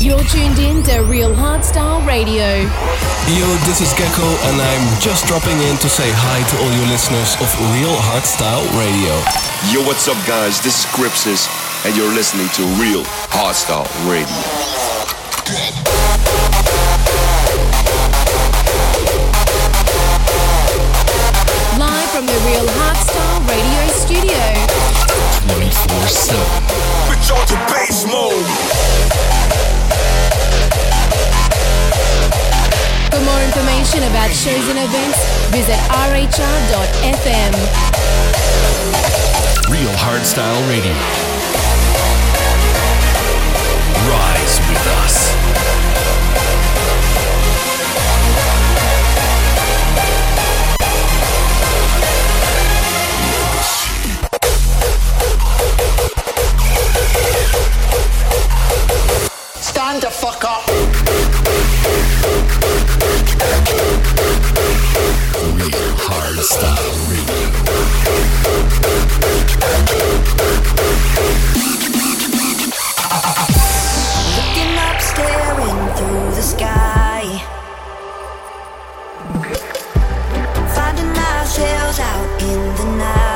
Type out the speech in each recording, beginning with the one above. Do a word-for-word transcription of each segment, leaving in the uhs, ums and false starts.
You're tuned in to Real Hardstyle Radio. Yo, this is Gecko, and I'm just dropping in to say hi to all you listeners of Real Hardstyle Radio. Yo, what's up, guys? This is Cripsis, and you're listening to Real Hardstyle Radio. From the Real Hardstyle Radio Studio, twenty-four seven. Switch on to bass mode. For more information about shows and events, visit R H R dot F M. Real Hardstyle Radio. Rise with us. Stand the fuck up. Real Hardstyle Radio. Looking up, staring through the sky, finding ourselves out in the night.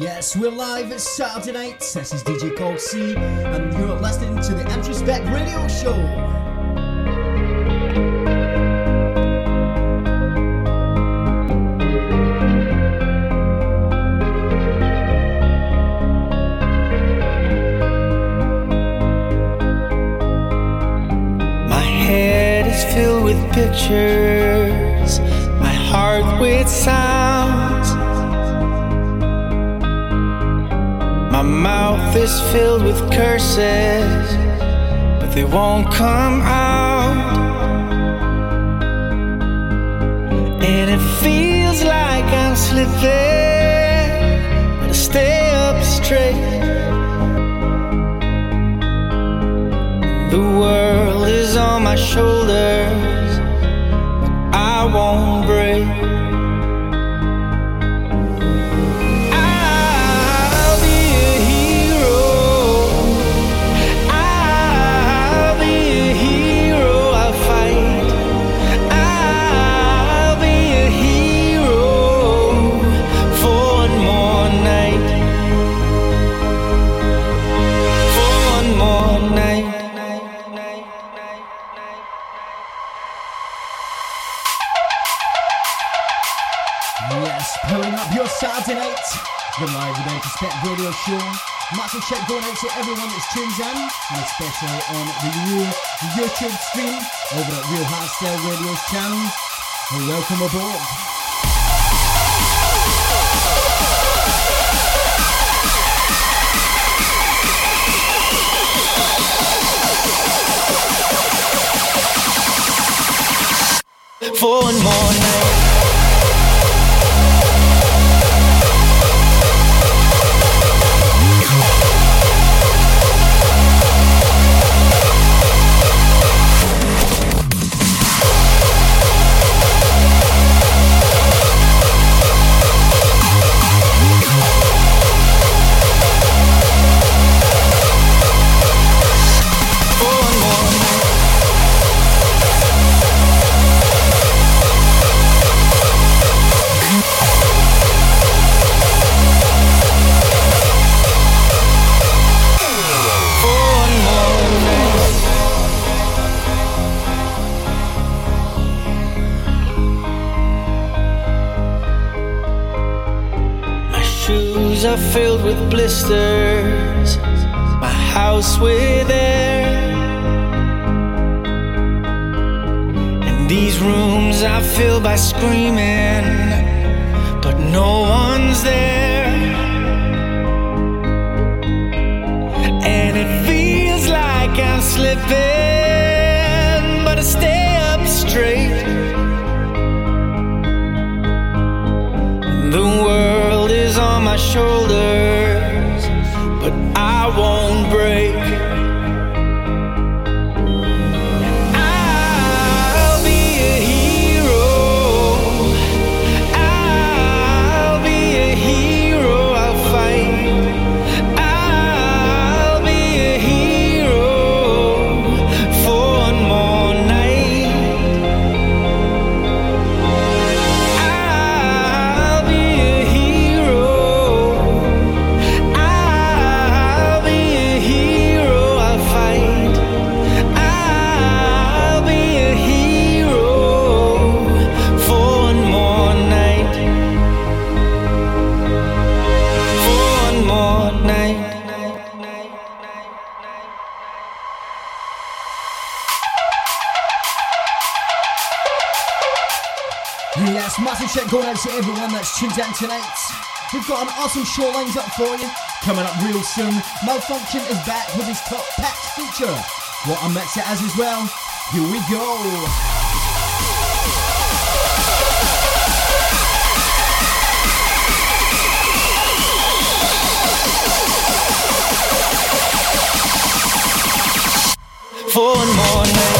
Yes, we're live. It's Saturday night. This is D J Coxie, and you're listening to the Introspect Radio Show. Pictures, my heart with sounds, my mouth is filled with curses, but they won't come out, and it feels like I'm slipping, but I stay up straight. The world is on my shoulders, but I won't break. Radio show. Massive shout going out to everyone that's tuned in, and especially on the new YouTube stream over at Real Hardstyle Radio's channel. Well, welcome aboard. For one more night. Are filled with blisters, my house with air, and these rooms I fill by screaming, but no one's there, and it feels like I'm slipping, but I stay up straight. The world is on my shoulders, but I won't break. Going out to everyone that's tuned in tonight. We've got an awesome show lined up for you. Coming up real soon, Malfunction is back with his top packs feature. What a mix it is as well. Here we go. For one more night.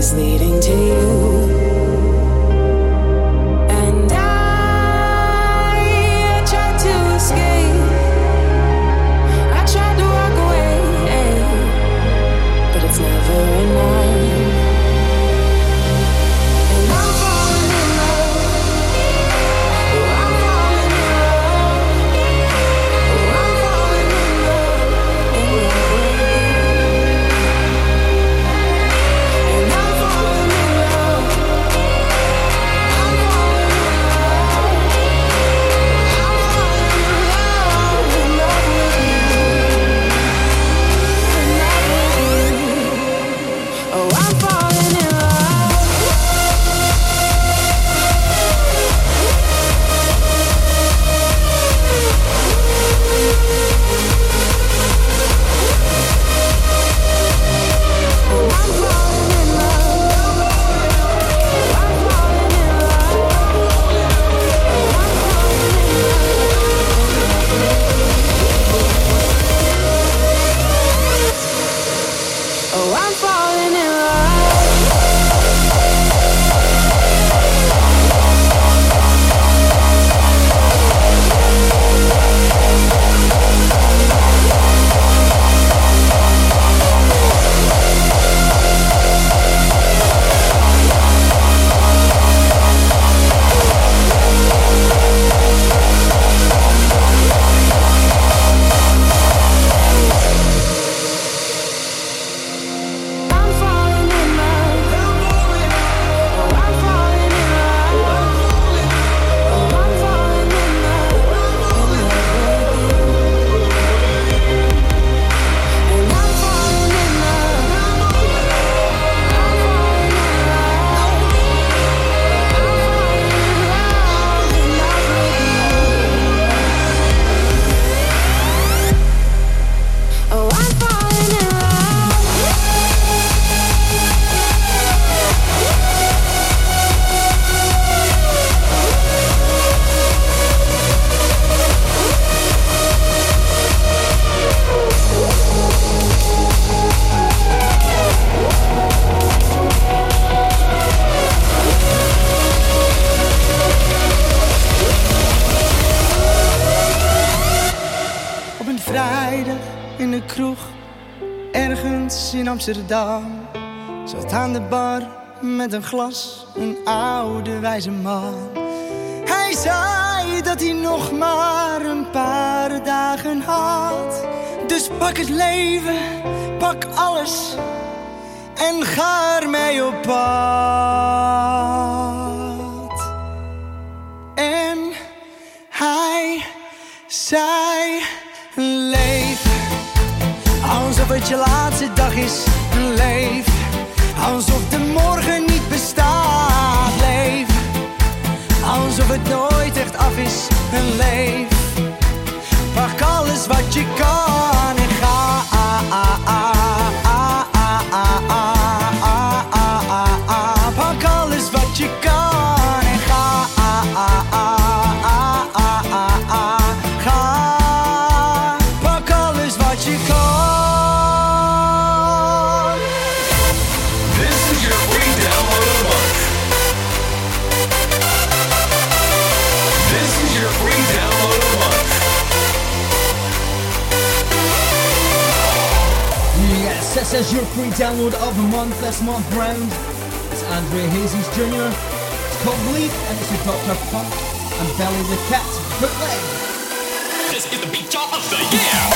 is leading to you. Amsterdam zat aan de bar met een glas, een oude wijze man. Hij zei dat hij nog maar een paar dagen had. Dus pak het leven, pak alles en ga ermee op pad. En hij zei leef, alsof het je laatste dag is. Leef, alsof de morgen niet bestaat. Leef, alsof het nooit echt af is. Leef, pak alles wat je kan en ga. Pak alles wat je kan en ga. Ga, pak alles wat je kan. That says your free download of a month this month round. It's Andre Hazes, Junior It's called Bleed, and it's with Doctor Punk and Belly the Cat. Bootleg. This is the beat of the year.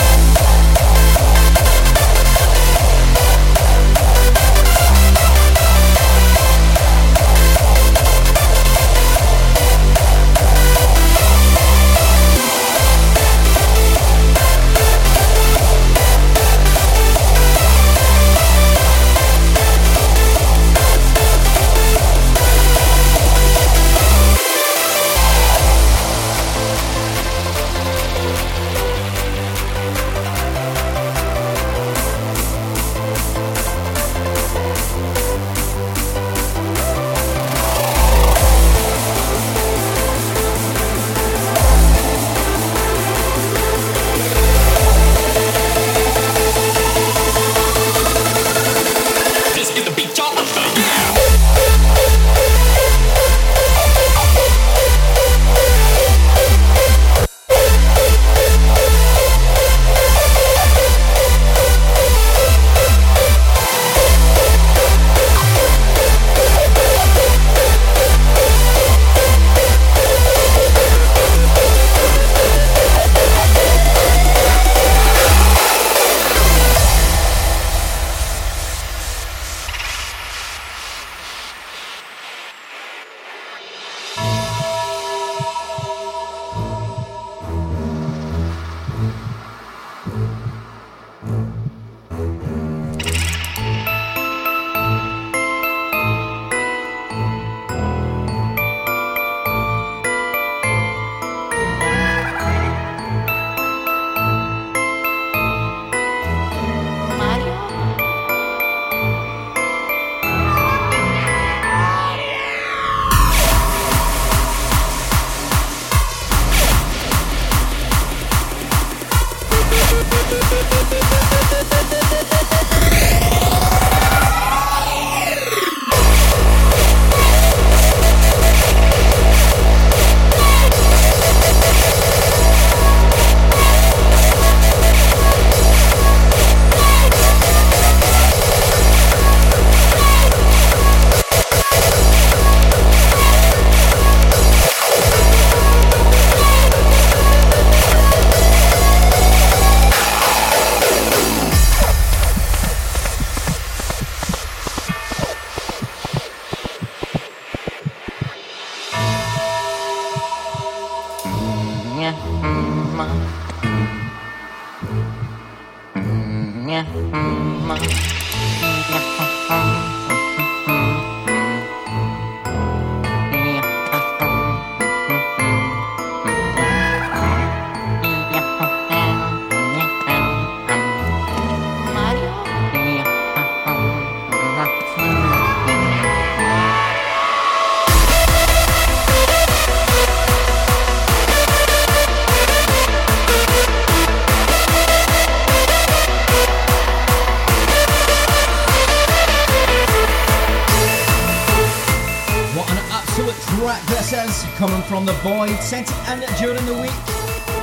track this is coming from The Void, sent it in during the week.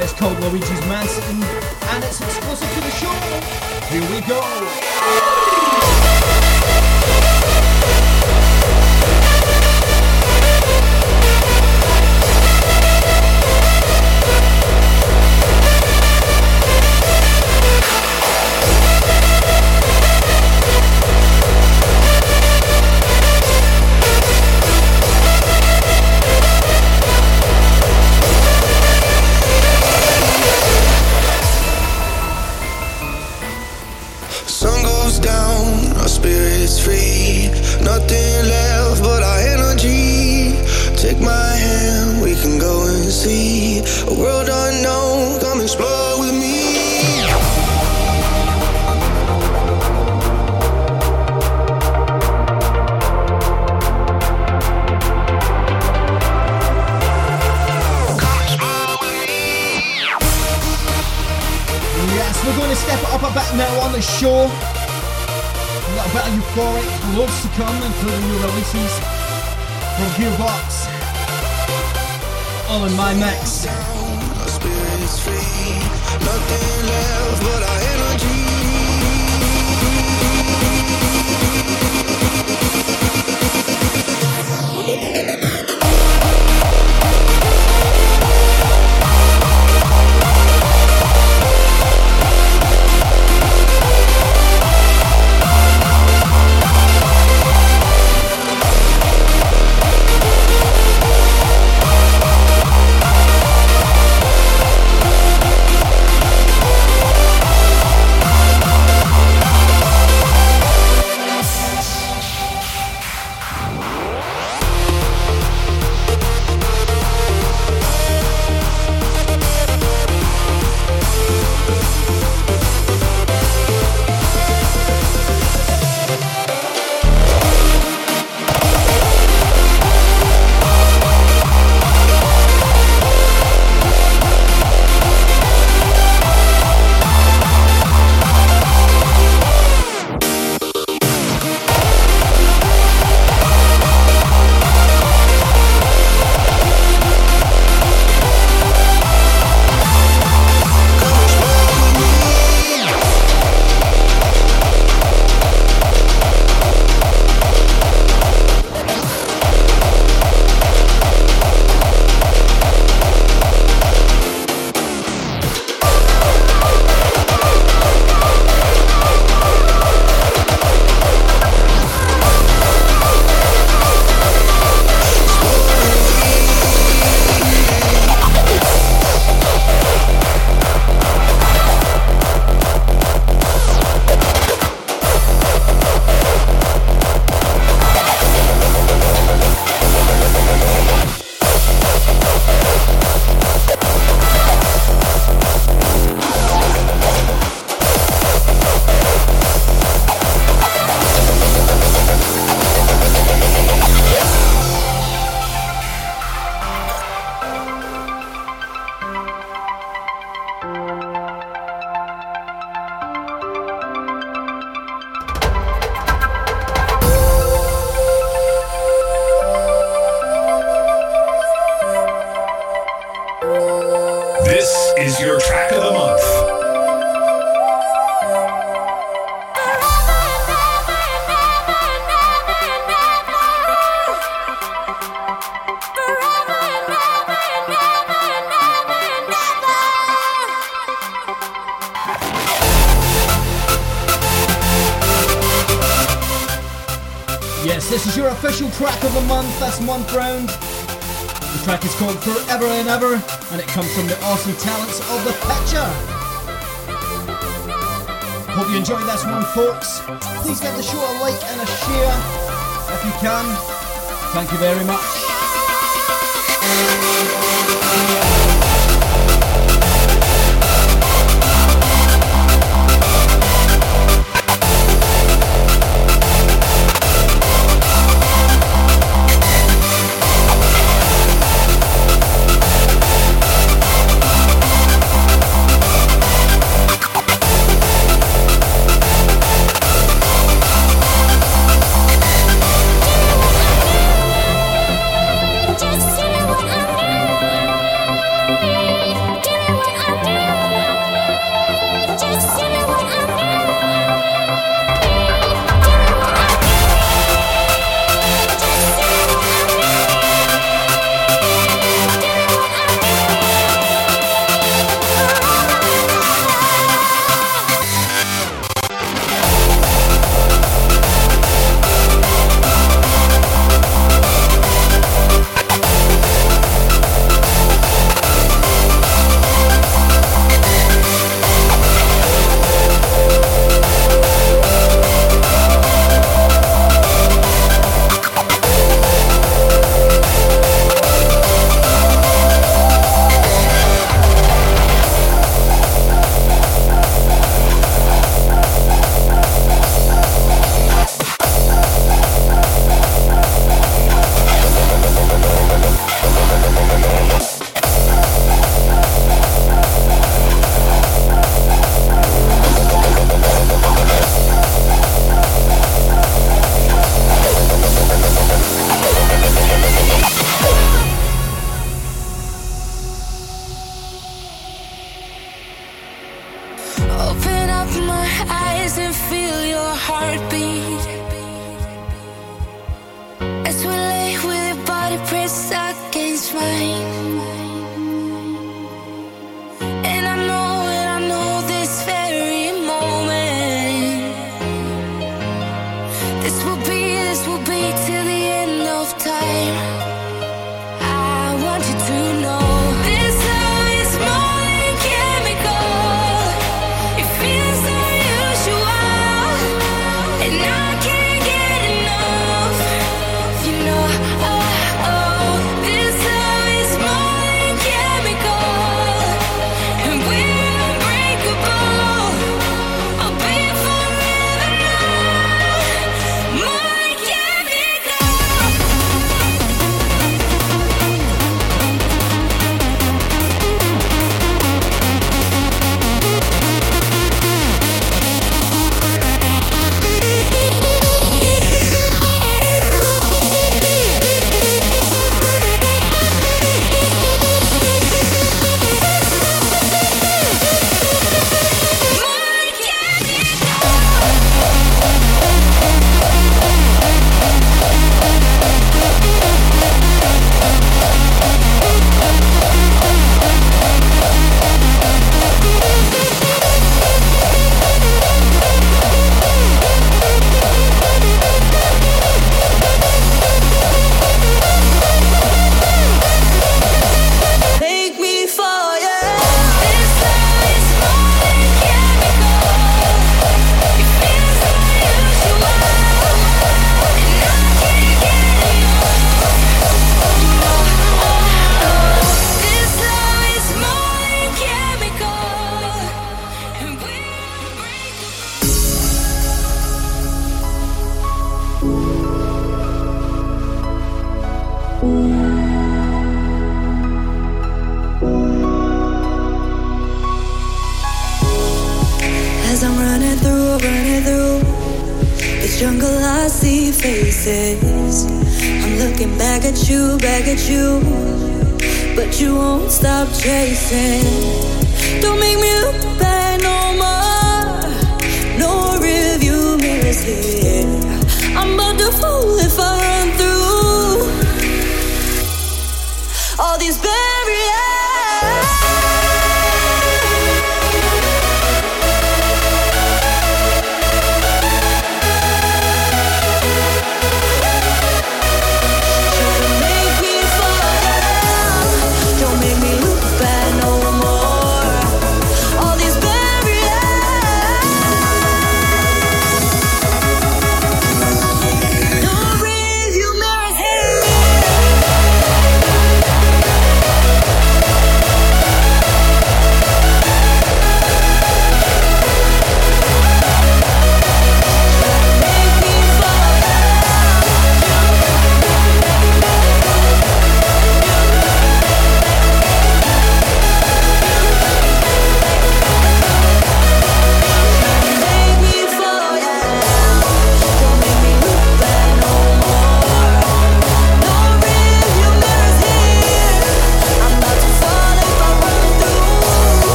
It's called Luigi's Mansion and it's exclusive to the show. Here we go. Month round. The track is called Forever and Ever and it comes from the awesome talents of The Picture. Hope you enjoyed this one, folks. Please give the show a like and a share if you can. Thank you very much. Just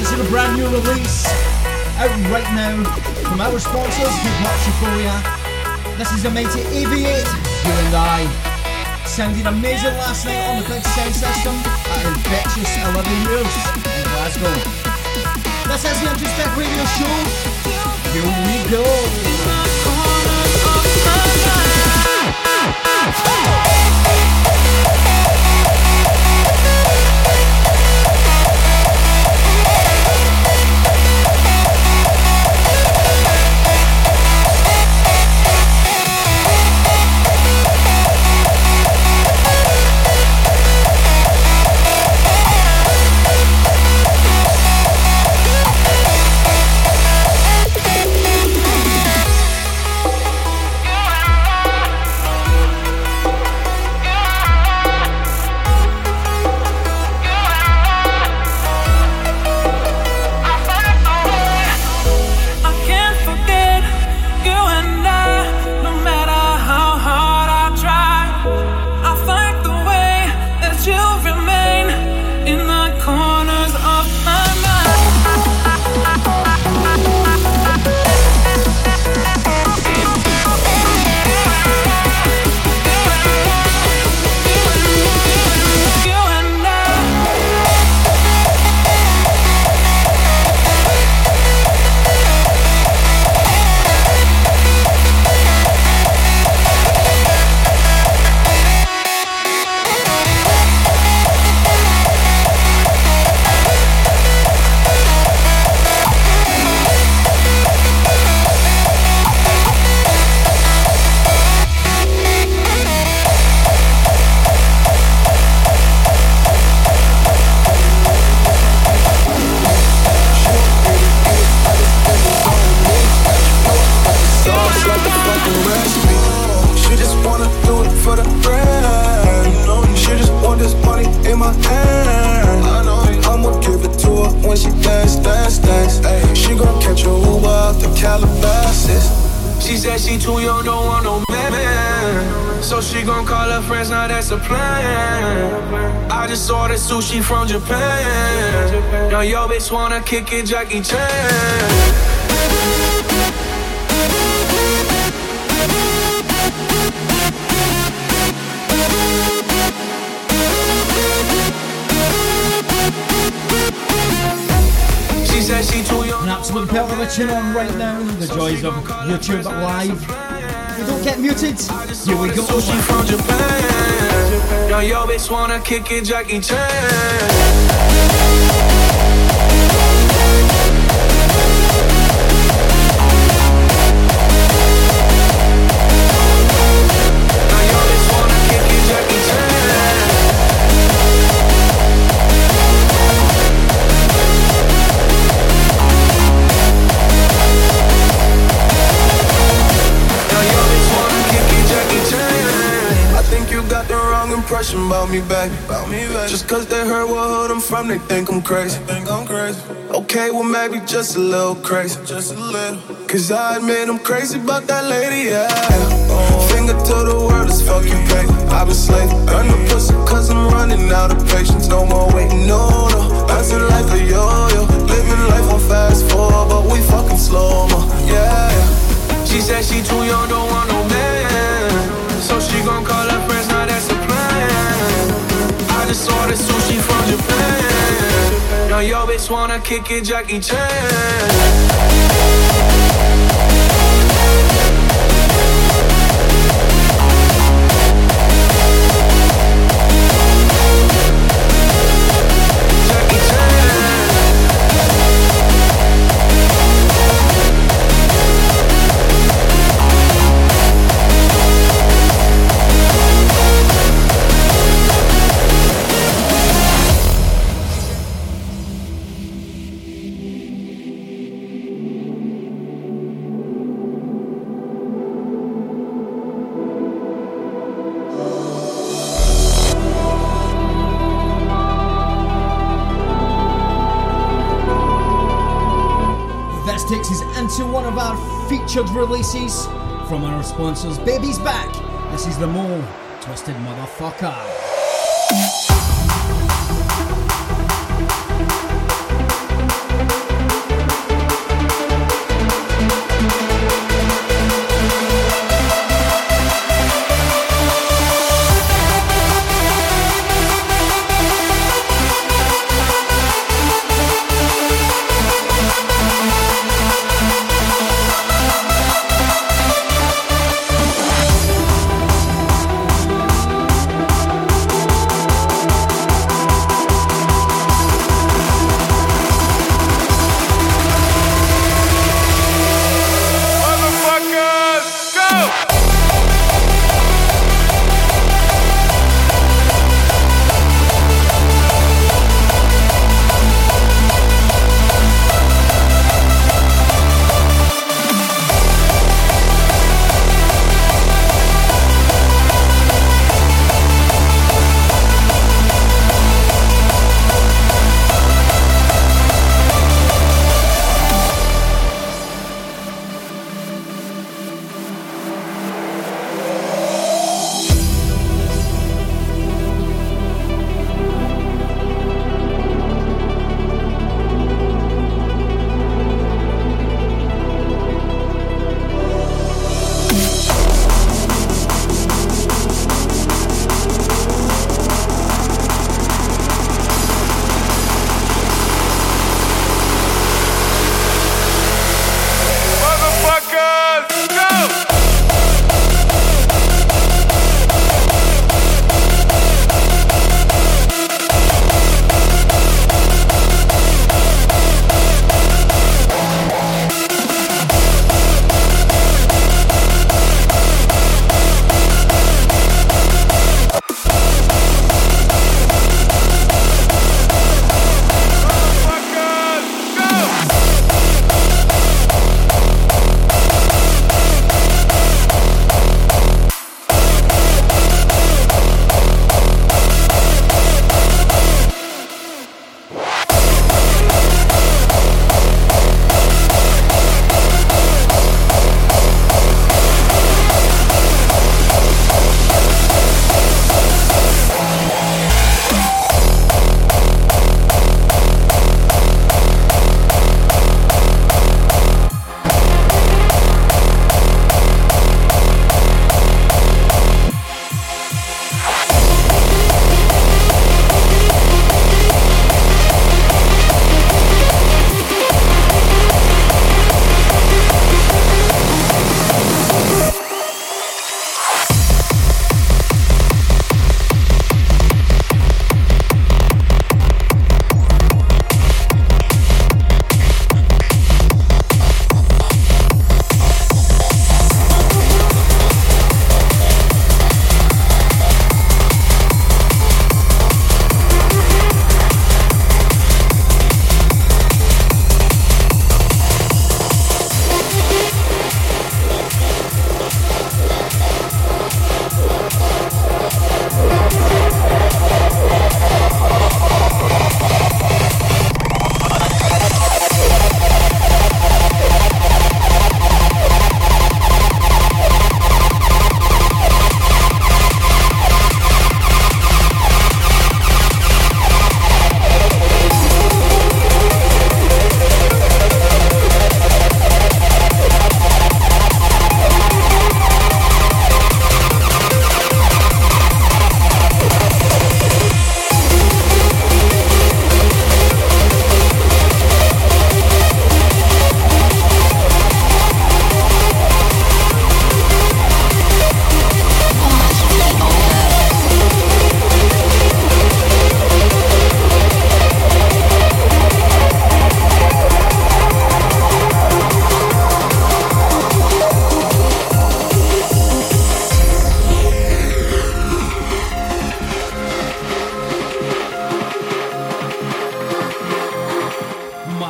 This is a brand new release out right now from our sponsors, Hip Hop Euphoria. This is a mighty Aviate, You and I. Sounded amazing last night on the big sound system at Infectious eleven years in Glasgow. This is the Introspect Radio Show. Here we go. In the corner of my life. Sushi from Japan. Now yo bitch wanna kick it, Jackie Chan. An absolute belt of a chin on right now. The joys of YouTube Live. You don't get muted. Here we go. Sushi from Japan. Now yo bitch wanna kick it, Jackie Chan. Impression about me, baby. Just cause they heard what hood I'm from, they think I'm crazy. Okay, well maybe just a little crazy. Cause I admit I'm crazy about that lady, yeah. Finger to the world is fuck you, baby. I've been slaving, burn the pussy cause I'm running out of patience. No more waiting, no, no. That's a life of yo-yo. Living life on fast forward, but we fucking slow-mo, yeah. She said she too young, don't want no man. So she gon' call her friends, now that's a I just ordered sushi from Japan. Now yo bitch wanna kick it, Jackie Chan. To one of our featured releases from our sponsors, Baby's Back. This is the Mole, Twisted Motherfucker.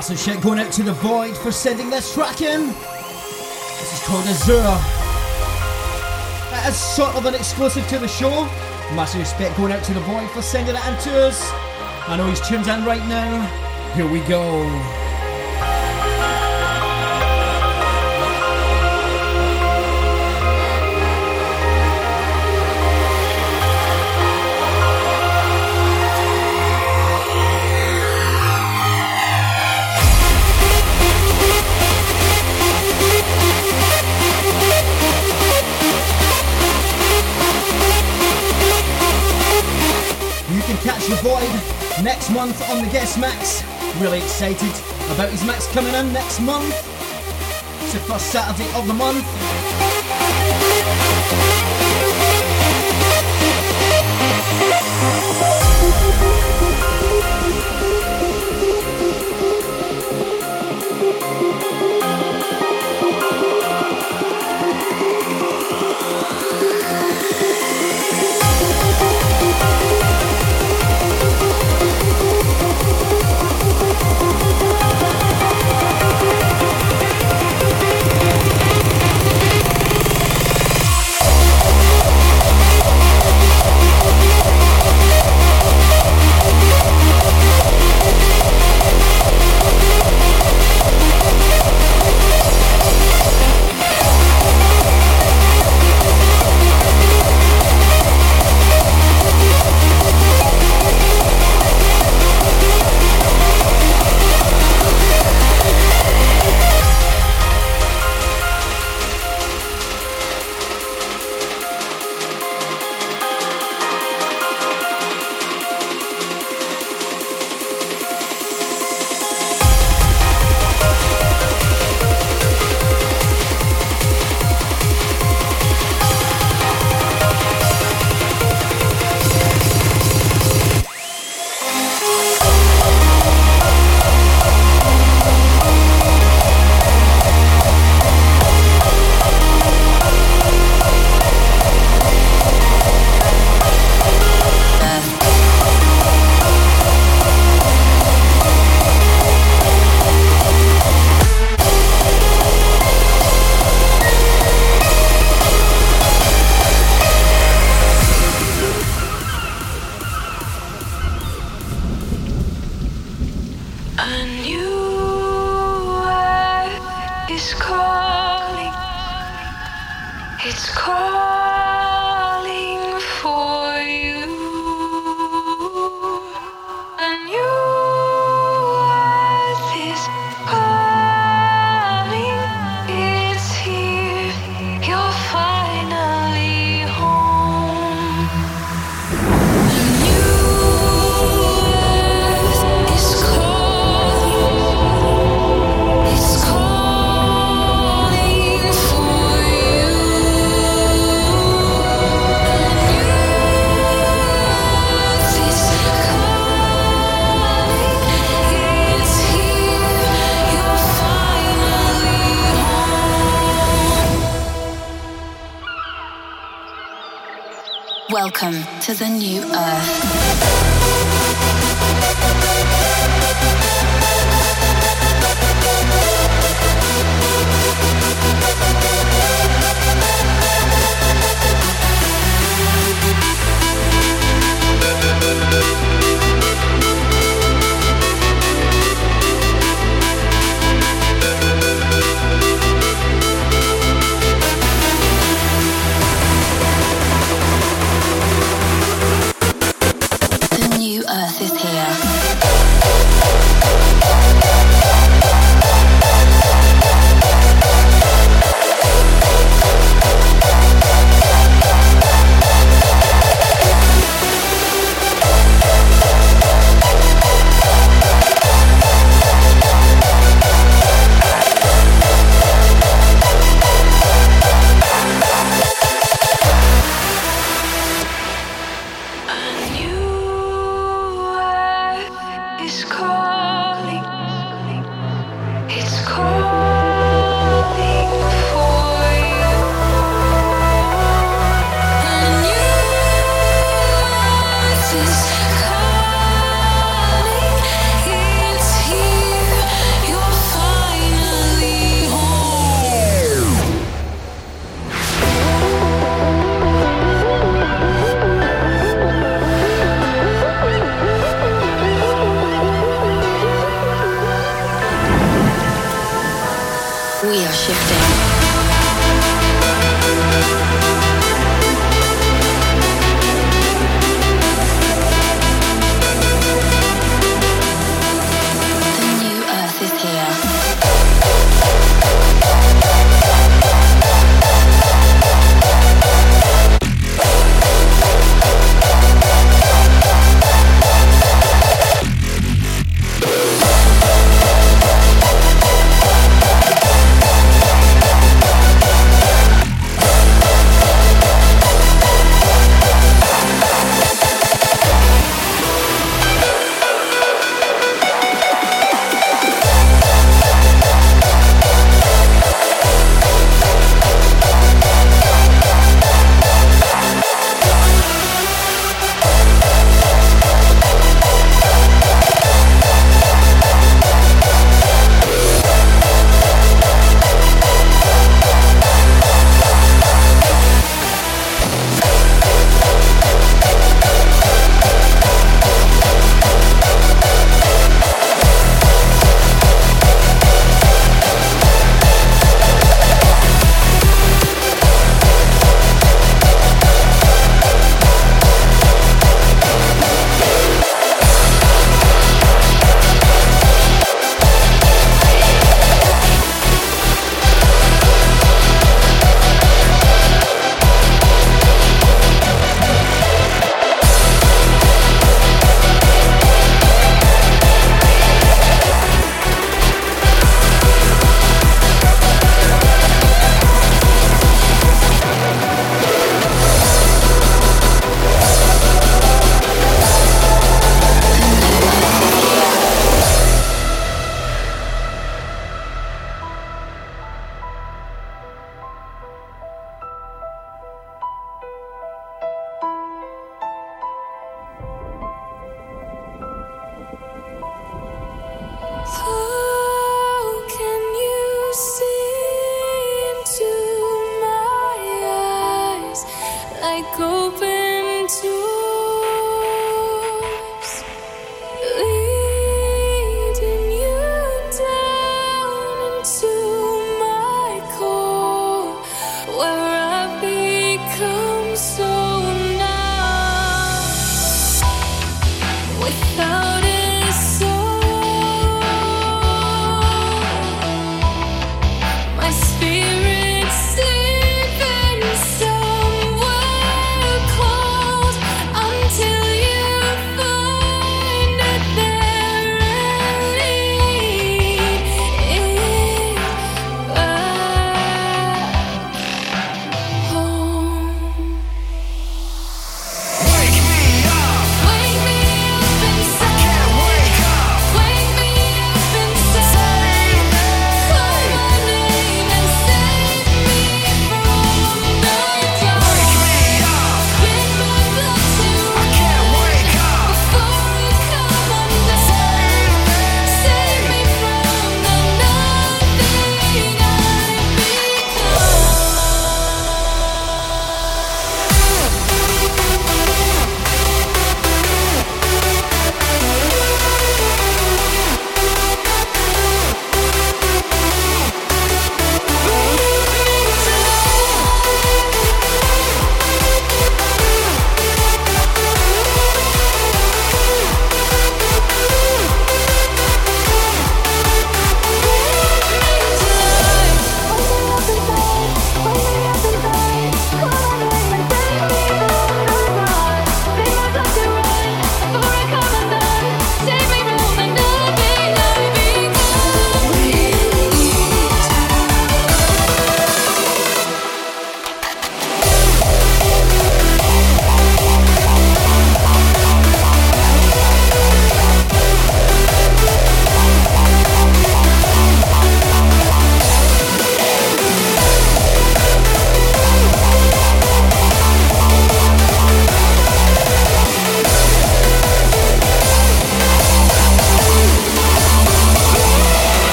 massive shout going out to The Void for sending this track in. This is called Azure. That is sort of an exclusive to the show. Massive respect going out to The Void for sending it in to us. I know he's tuned in right now. Here we go. Catch The Void next month on the guest mix. Really excited about his mix coming in next month. It's the first Saturday of the month. Welcome to the new earth. It's here.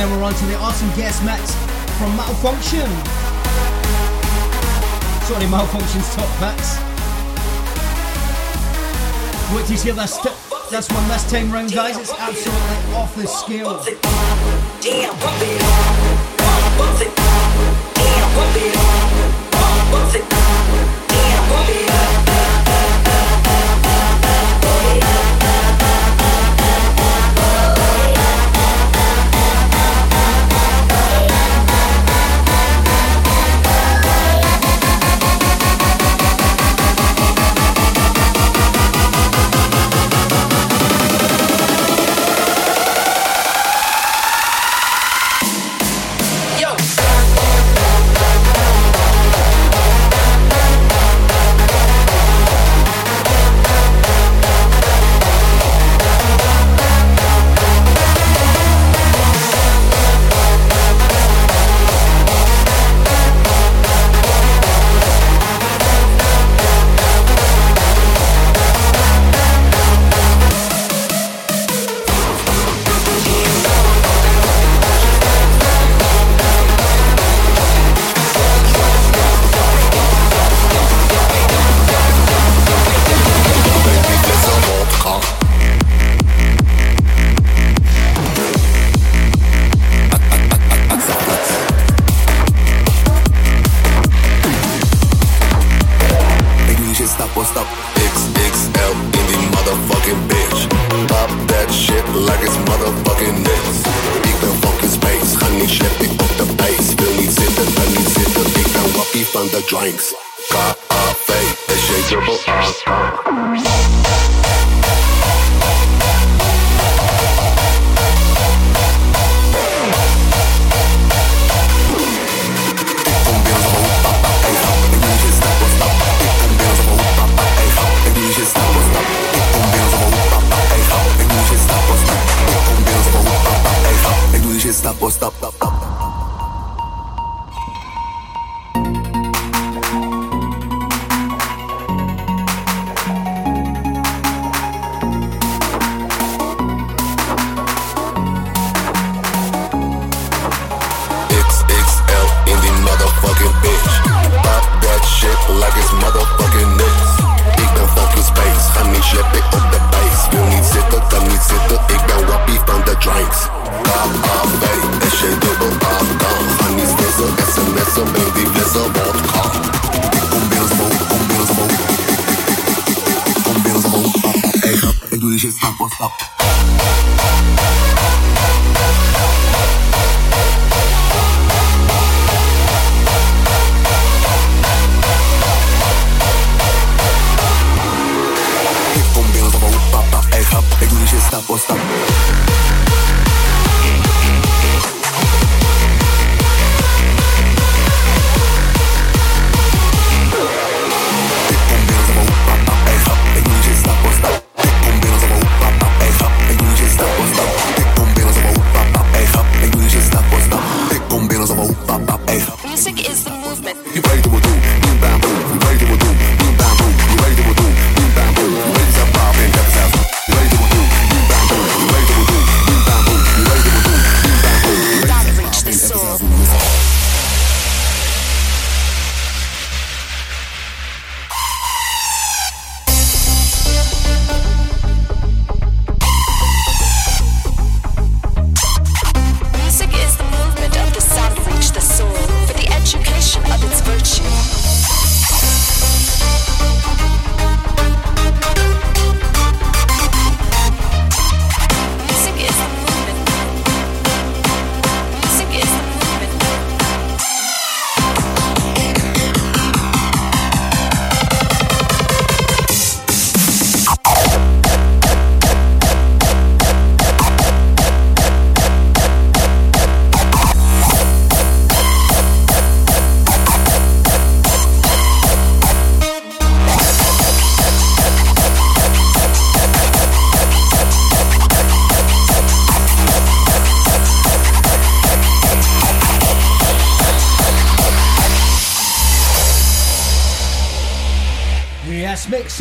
and then we're on to the awesome guest mix from Malfunction. Sorry, Malfunction's top picks. What do you see this? St- this one this time round, guys. It's absolutely off the scale.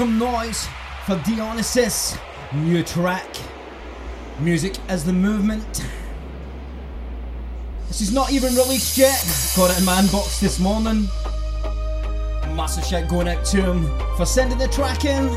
Some noise for Dionysus, new track, music as the movement. This is not even released yet. Got it in my inbox this morning. Massive shout going out to him for sending the track in.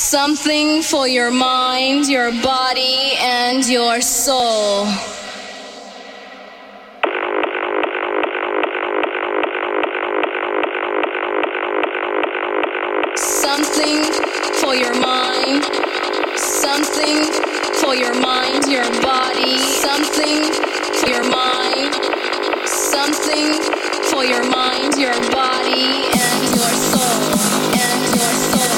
Something for your mind, your body, and your soul. Something for your mind. Something for your mind, your body. Something for your mind. Something for your mind, your body, and your soul. And your soul.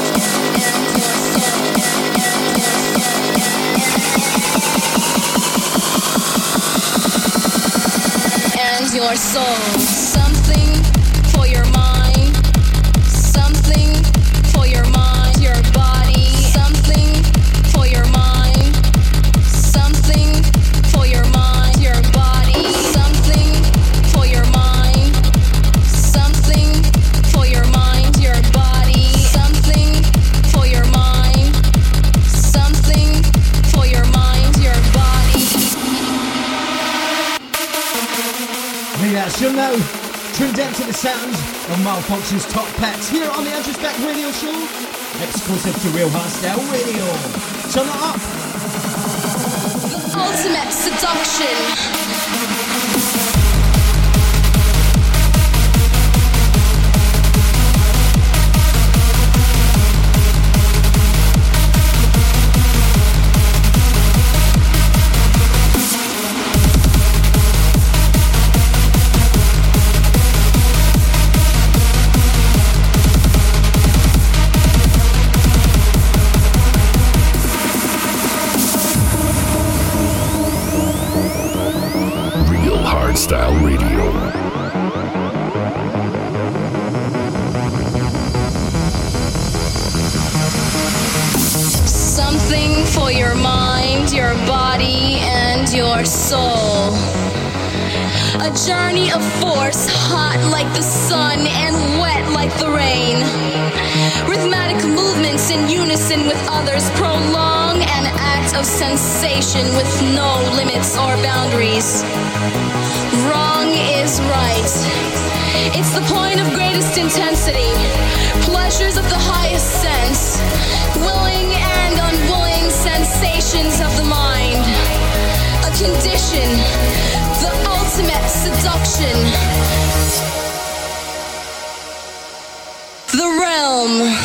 And your soul. Something for your mind. Something for your mind, your body. Something for your mind. Something for your mind, your body. Something for your mind. Something for your mind, your body. Something for your mind. Something for your mind, your body. Reaction now, tuned into the sounds of Malfunction's top packs here on the Introspect Radio Show, exclusive to Real Hardstyle Radio. Turn it up. The ultimate seduction. With no limits or boundaries. Wrong is right. It's the point of greatest intensity, pleasures of the highest sense, willing and unwilling sensations of the mind, a condition, the ultimate seduction, the realm.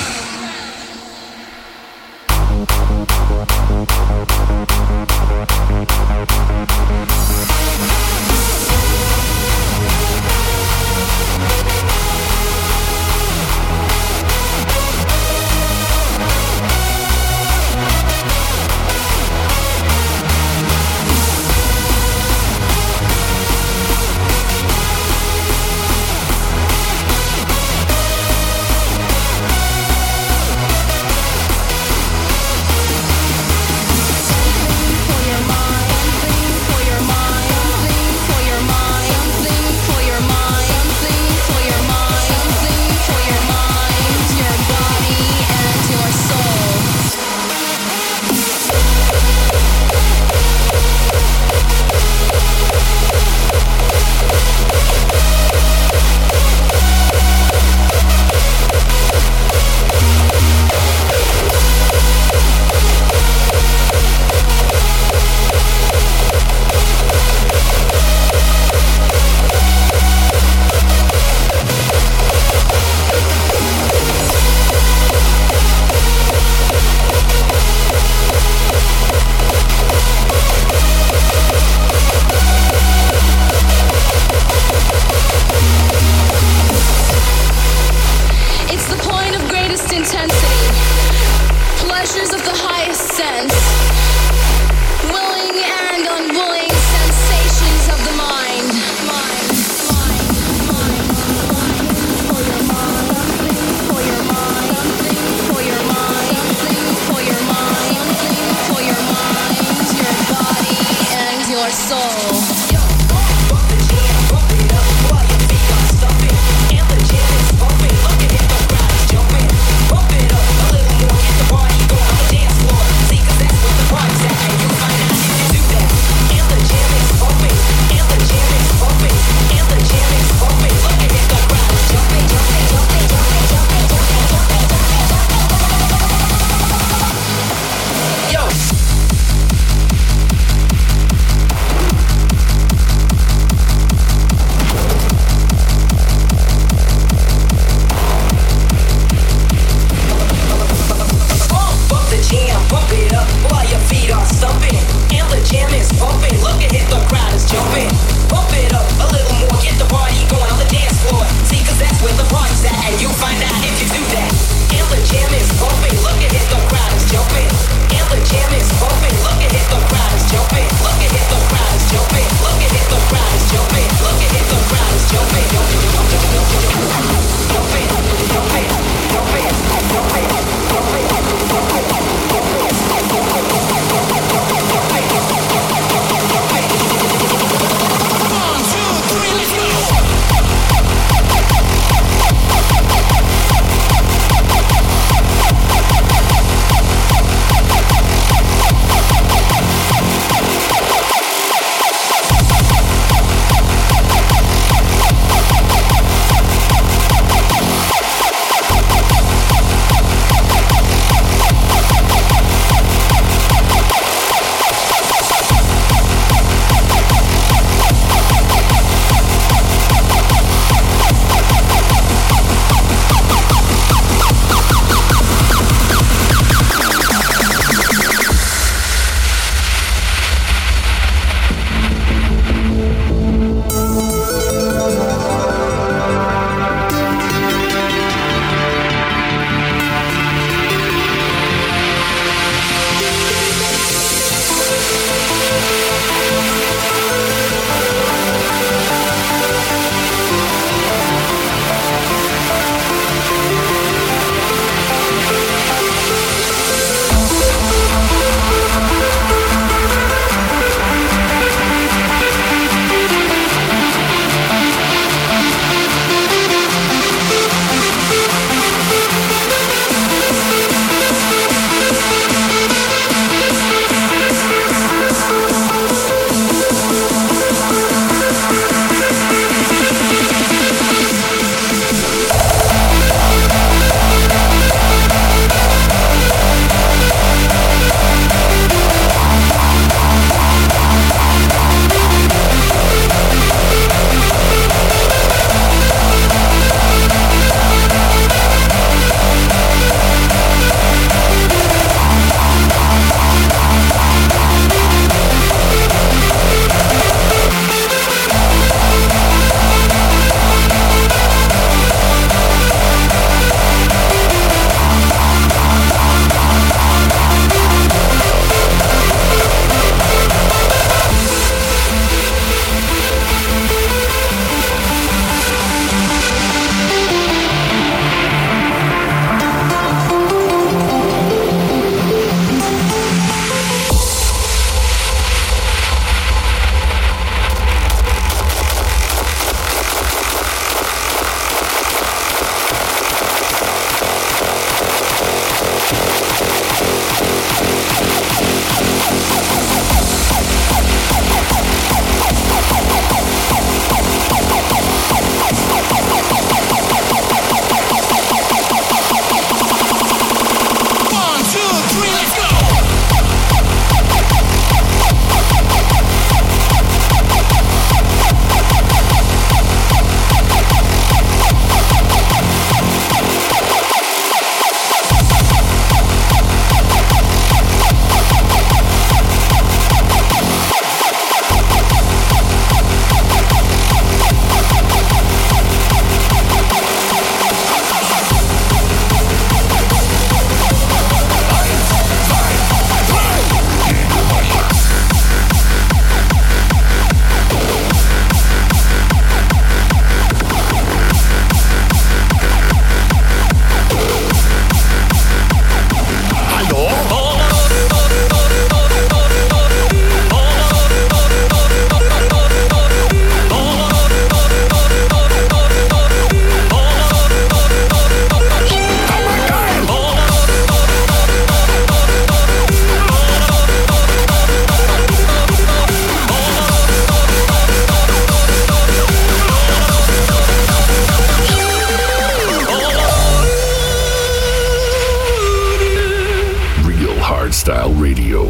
Hardstyle Radio.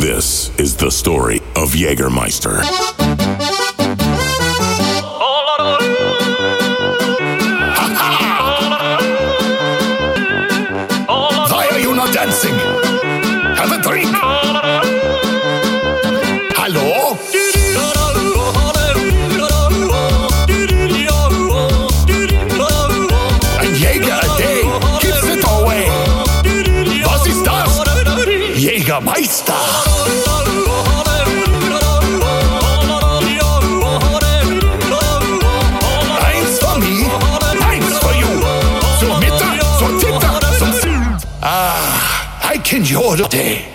This is the story of Jägermeister. Meister! Eins für mich, eins für you. Zur Mitte, zur Titter, zum Süd. Ah, I can your day.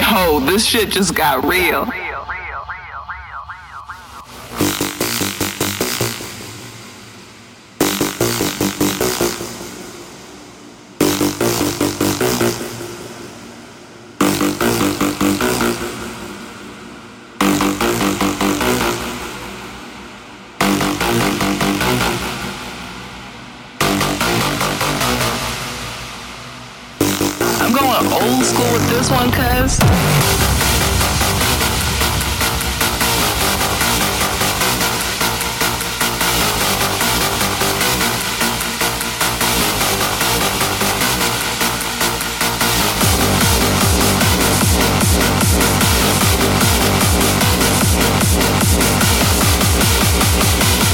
Yo, this shit just got real. old school with this one, cuz. Mind,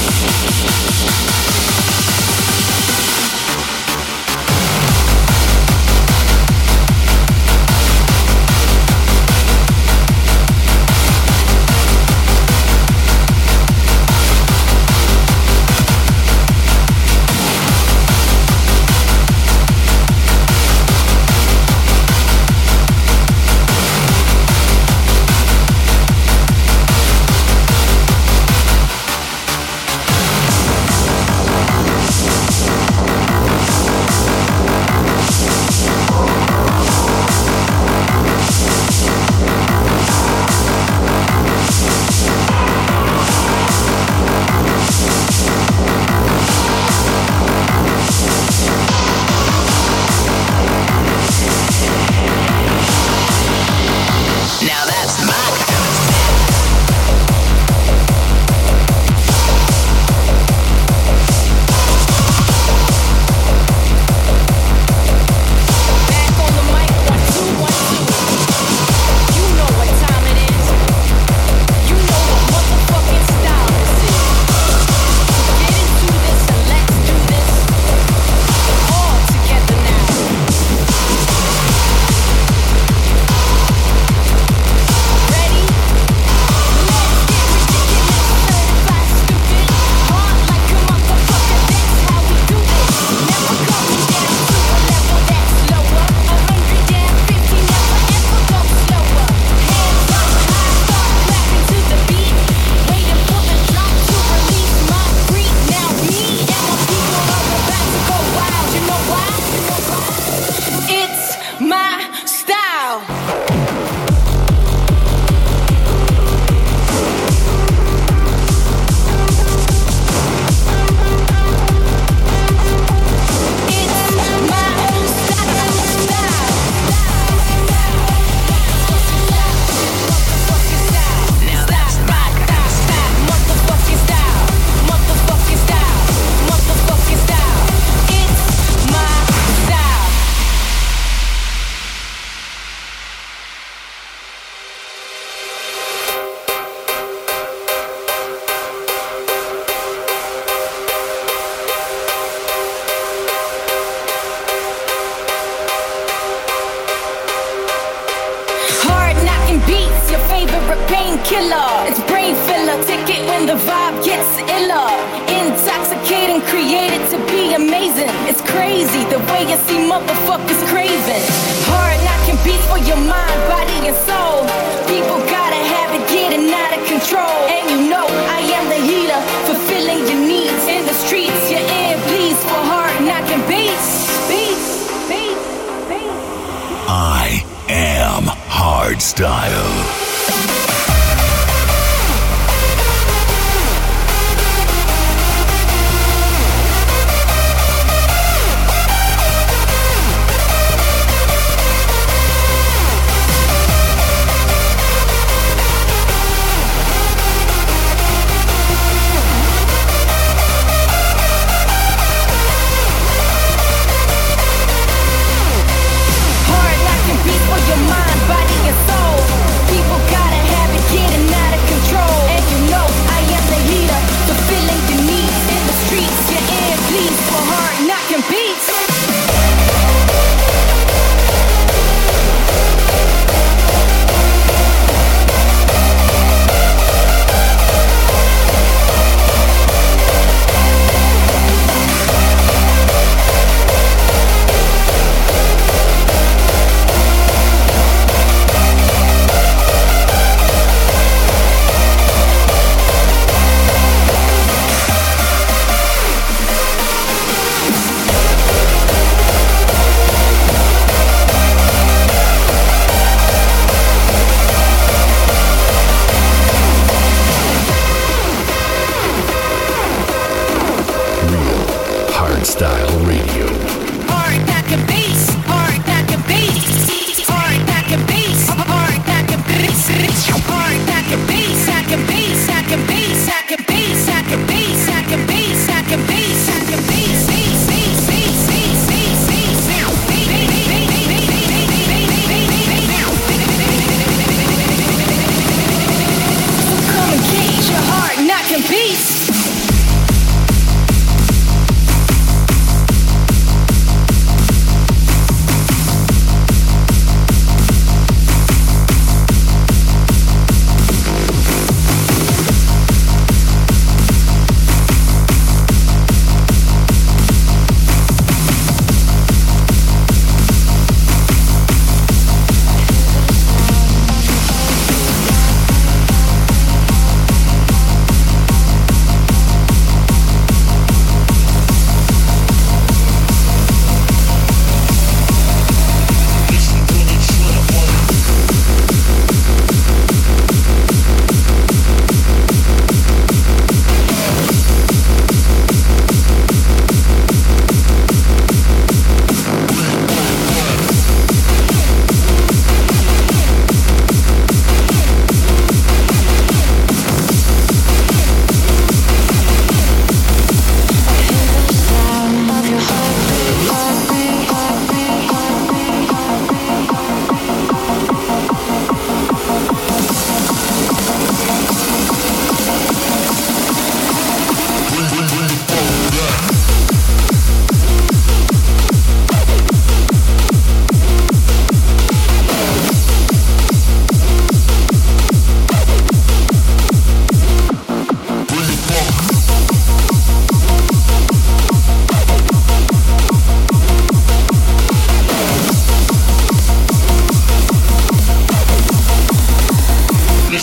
body, and soul. People gotta have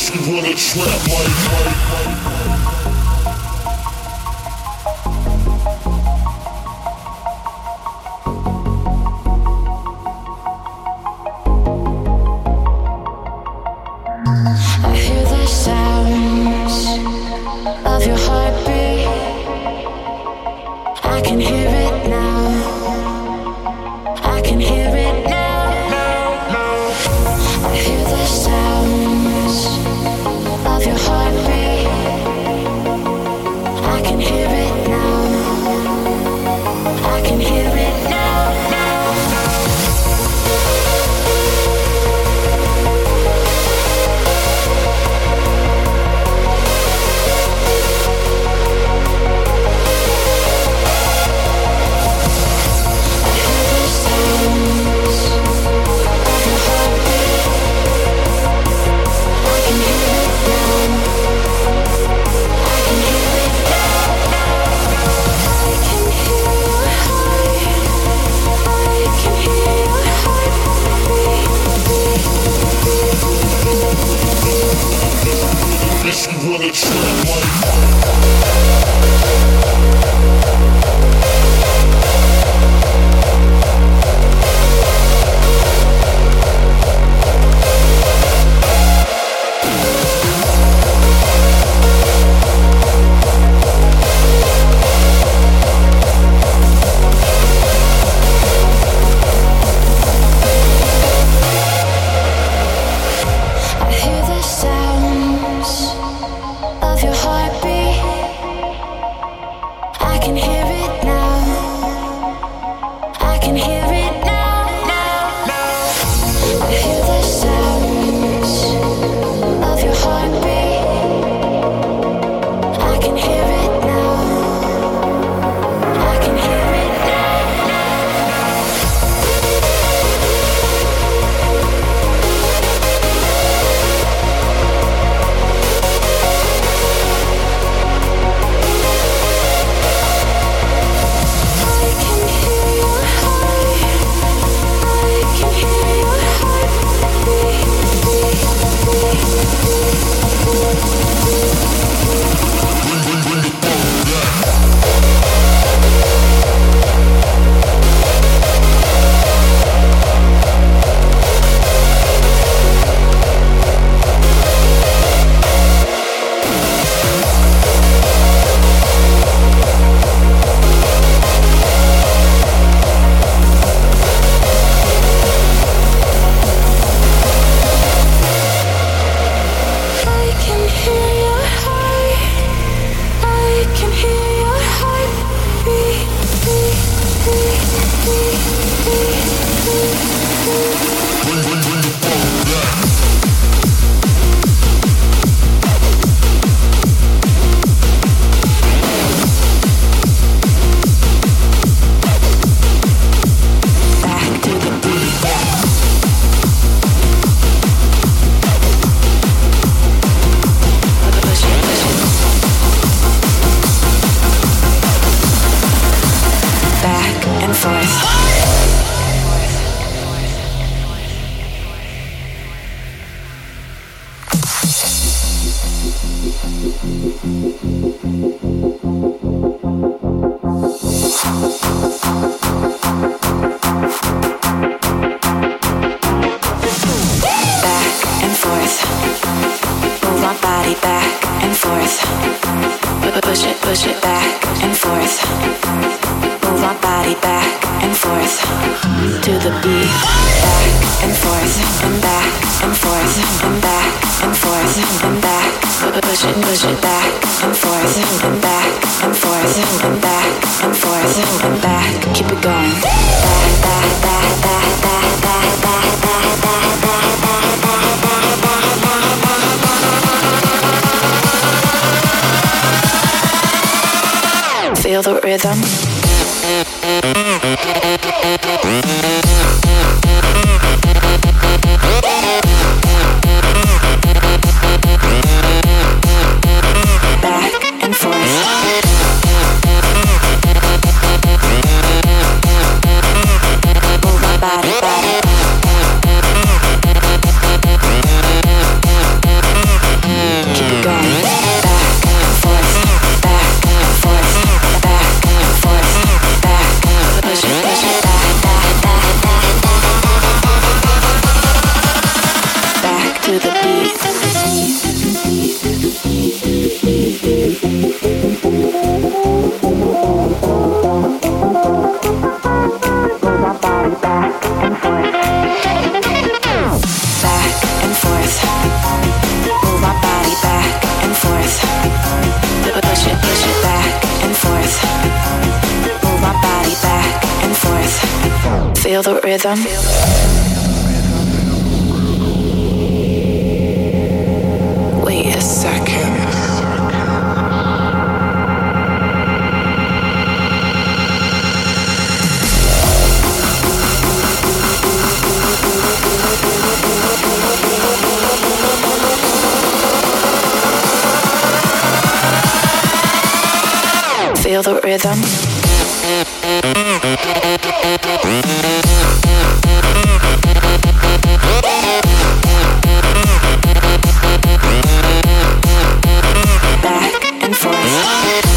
Unless you run a trap like, like, like. The rhythm. Wait a second. Feel the rhythm. Back and forth, back and forth, back and forth,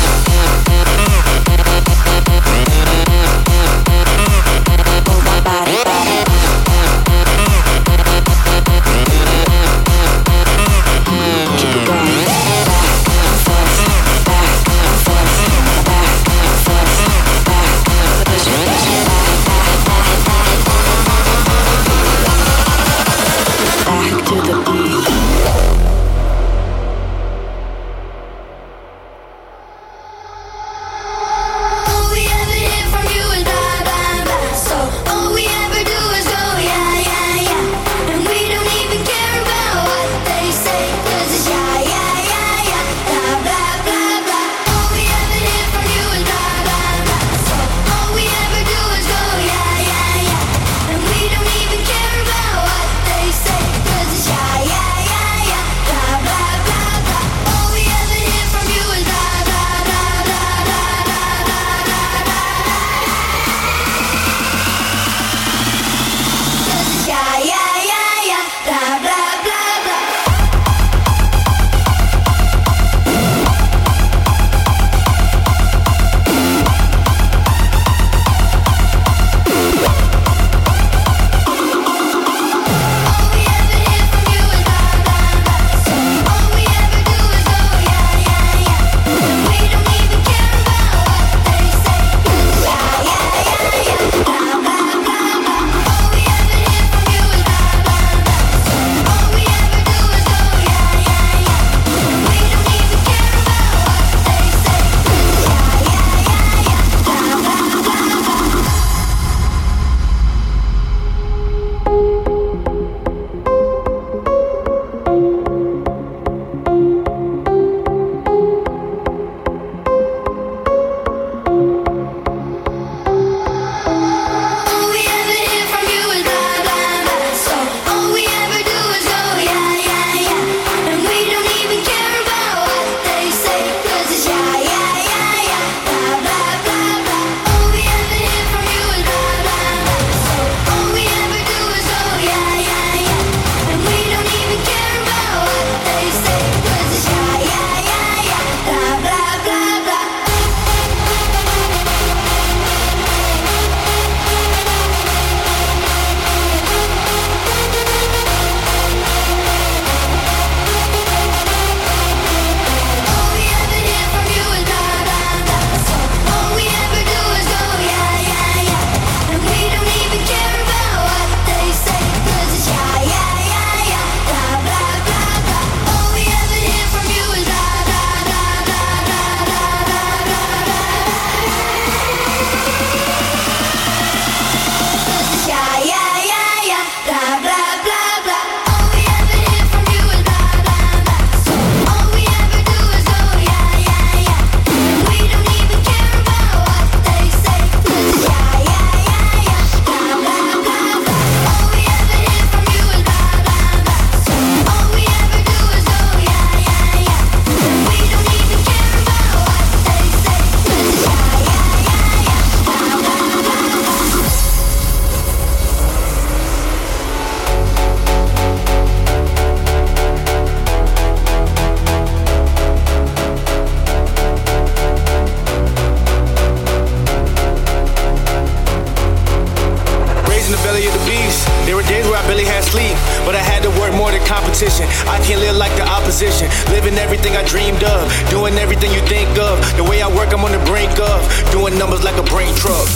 I can't live like the opposition. Living everything I dreamed of, doing everything you think of. The way I work, I'm on the brink of doing numbers like a brain truck.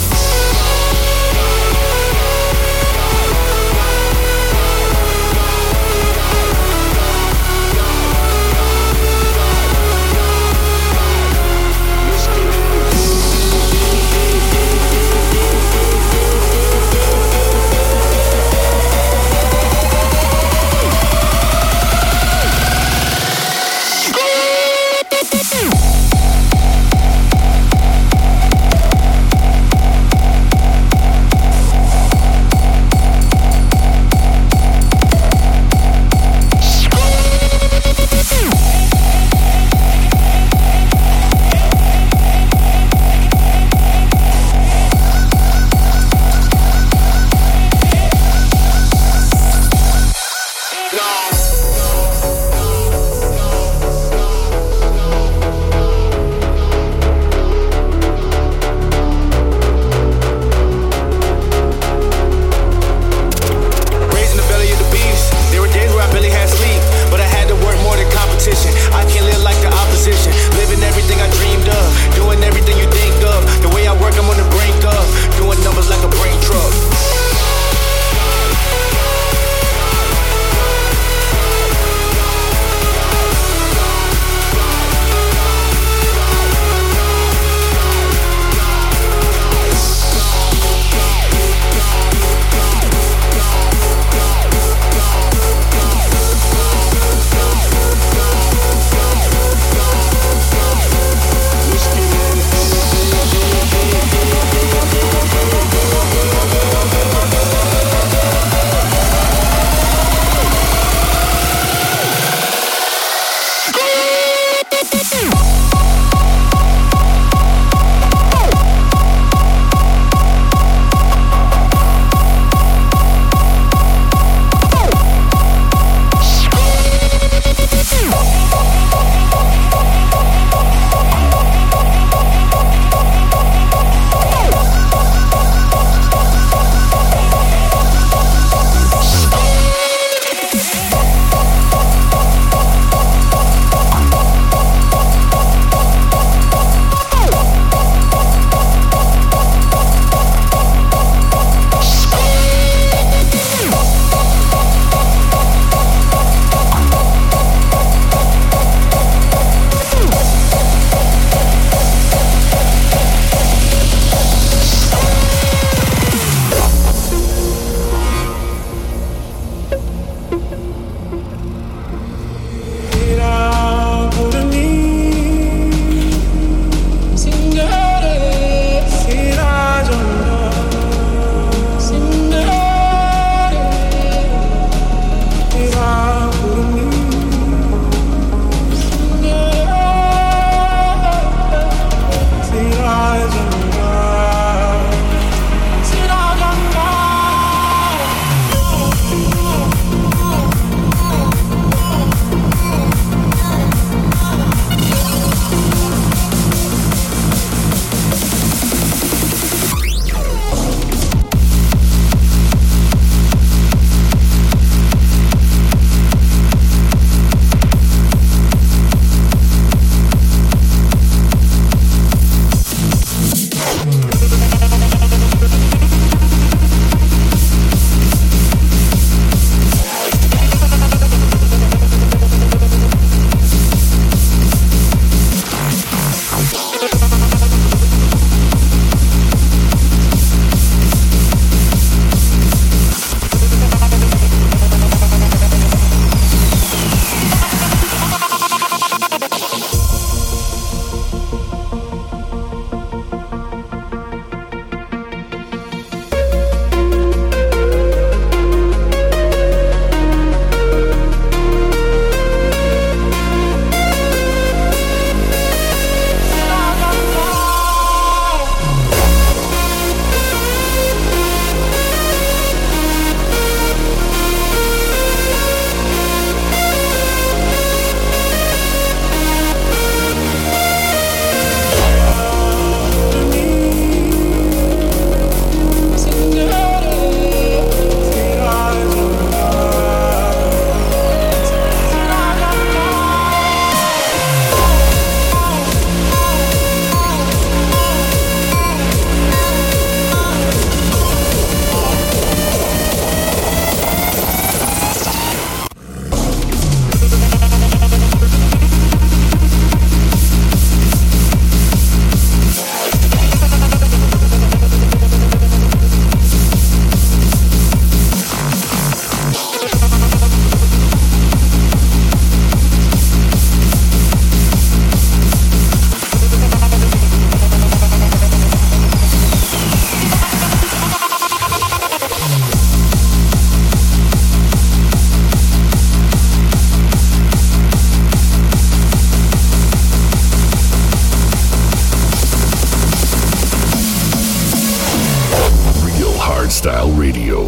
Hardstyle Radio.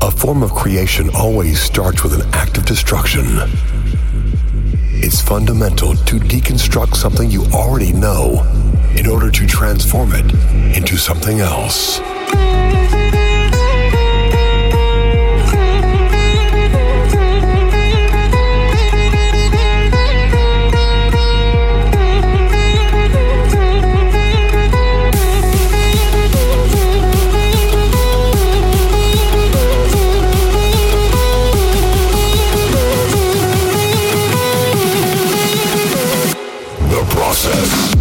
A form of creation always starts with an act of destruction. It's fundamental to deconstruct something you already know in order to transform it into something else. Process.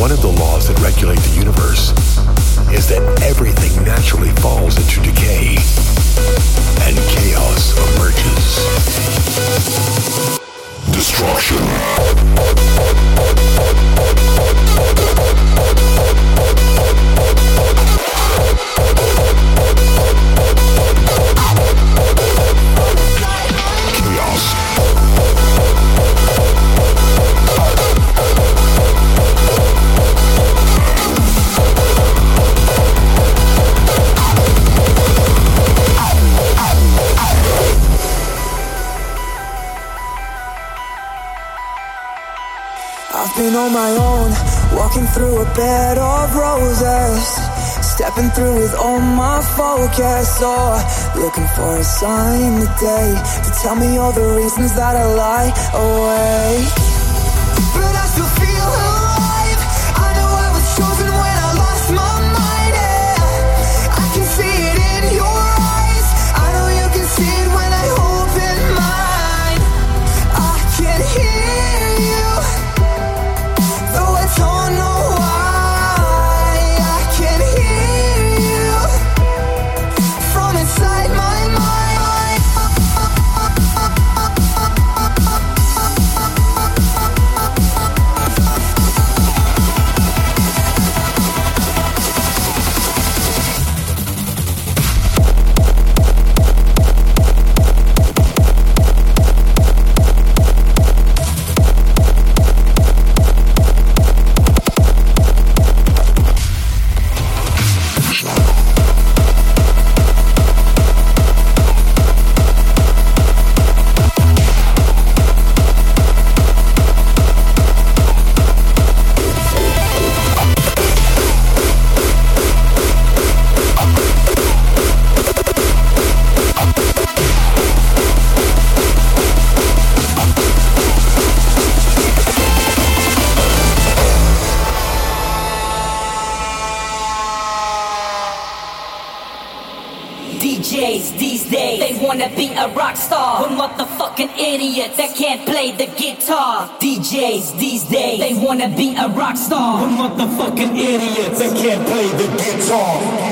One of the laws that regulate the universe is that everything naturally falls into decay and chaos emerges. Destruction. Been on my own, walking through a bed of roses, stepping through with all my focus, oh, looking for a sign today to tell me all the reasons that I lie awake. But I still feel alive. I know I was chosen when I lost my mind. Yeah. I can see it in your eyes. I know you can see it when I open mine. I can hear you. Don't know why I can hear you from inside my mind. Idiots that can't play the guitar. D Js these days, they wanna be a rock star. We're motherfucking idiots that can't play the guitar.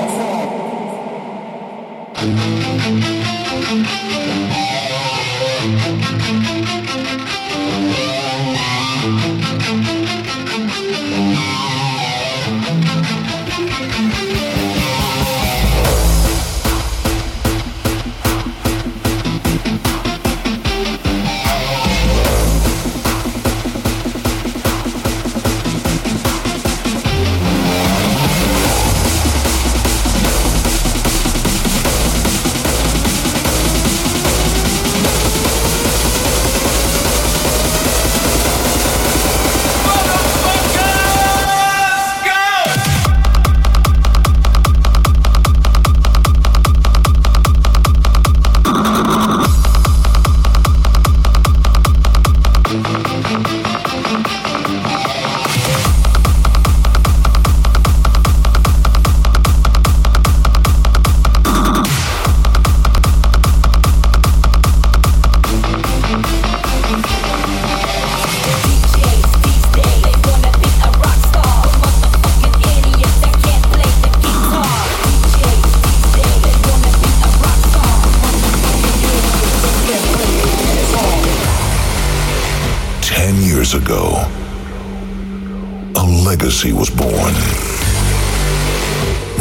a legacy was born.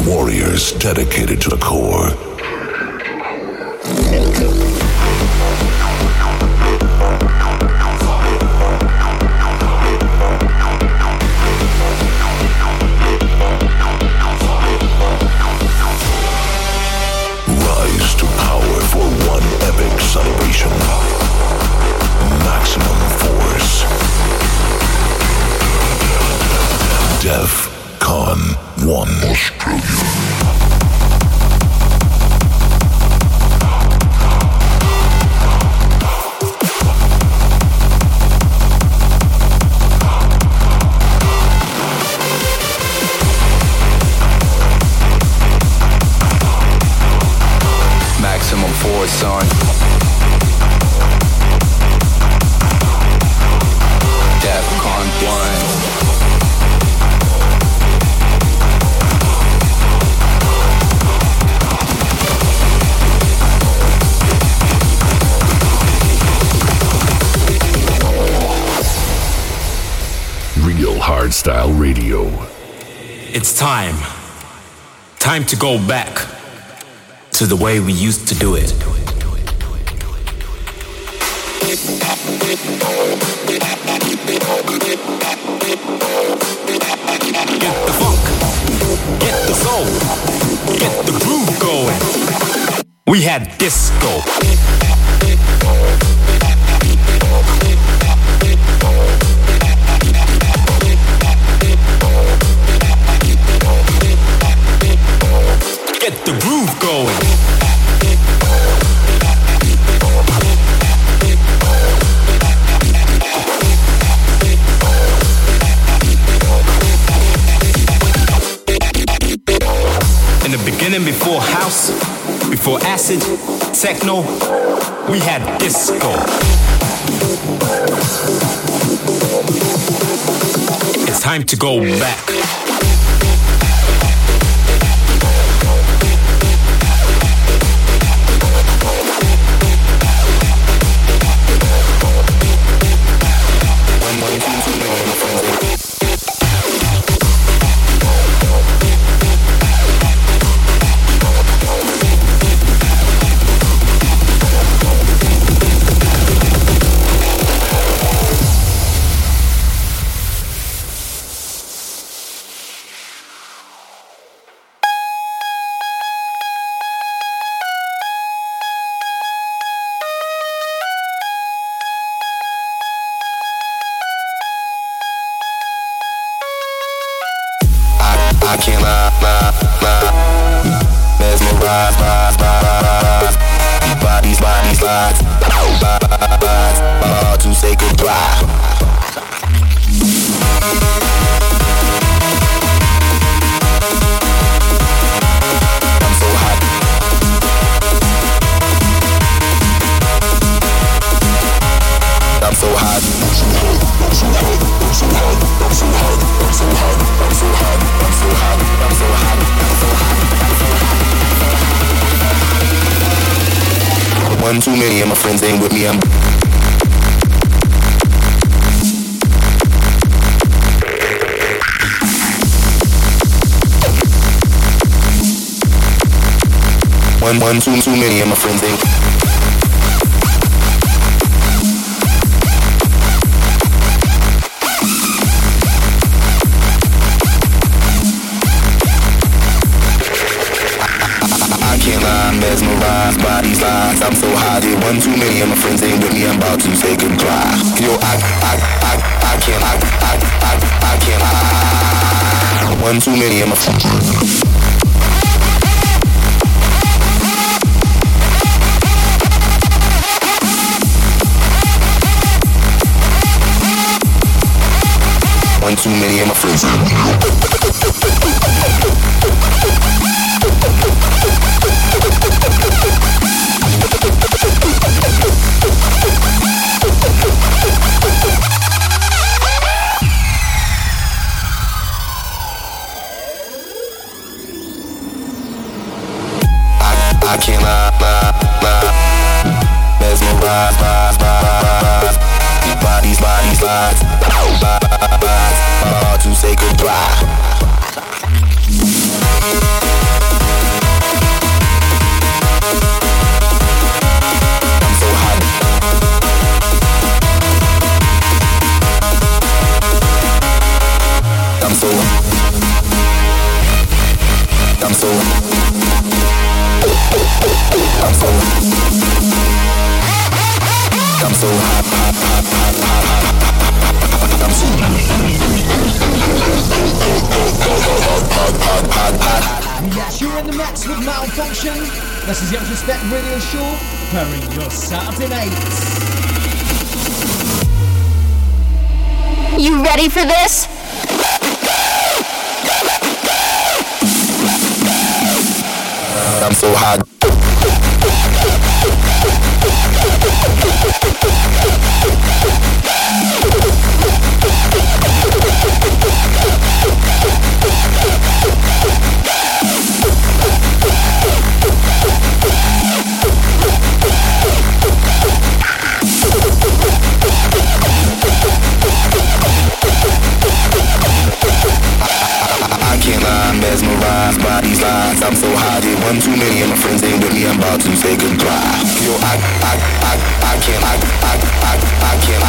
Warriors dedicated to the core. Rise to power for one epic celebration. Maximum force. DEF CON one Australia. Son. DEFCON one. Real Hardstyle Radio. It's time. Time to go back to the way we used to do it. Get the groove going. We had disco. Get the groove going. And before house, before acid, techno, we had disco. It's time to go back. Too many of my friends ain't with me. I'm one, one, two, too many of my friends ain't. I, I, I can't lie, I'm mesmerized by these lies. I'm so one too many of my friends ain't with me, I'm about to say goodbye. Yo, I, I, I, I can't, I, I, I, I can't, I, I. One too many of my friends. One too many of my friends. I can't lie, lie, lie. Mesmerize, rise, rise, rise. Bodies, bodies, lies. Lies, lies, lies. to say goodbye. I'm so I'm so I'm so hot, hot, hot, hot, hot, I'm so hot, hot, hot. Yes, you're in the mix with Malfunction. This is the Introspect Radio Show, powering your Saturday nights. You ready for this? I'm so hot. Mesmerized by these lines, I'm so high. Did one too many of my friends ain't with me. I'm about to say goodbye. Yo, I, I, I, I can't, I, I, I, I can't. I,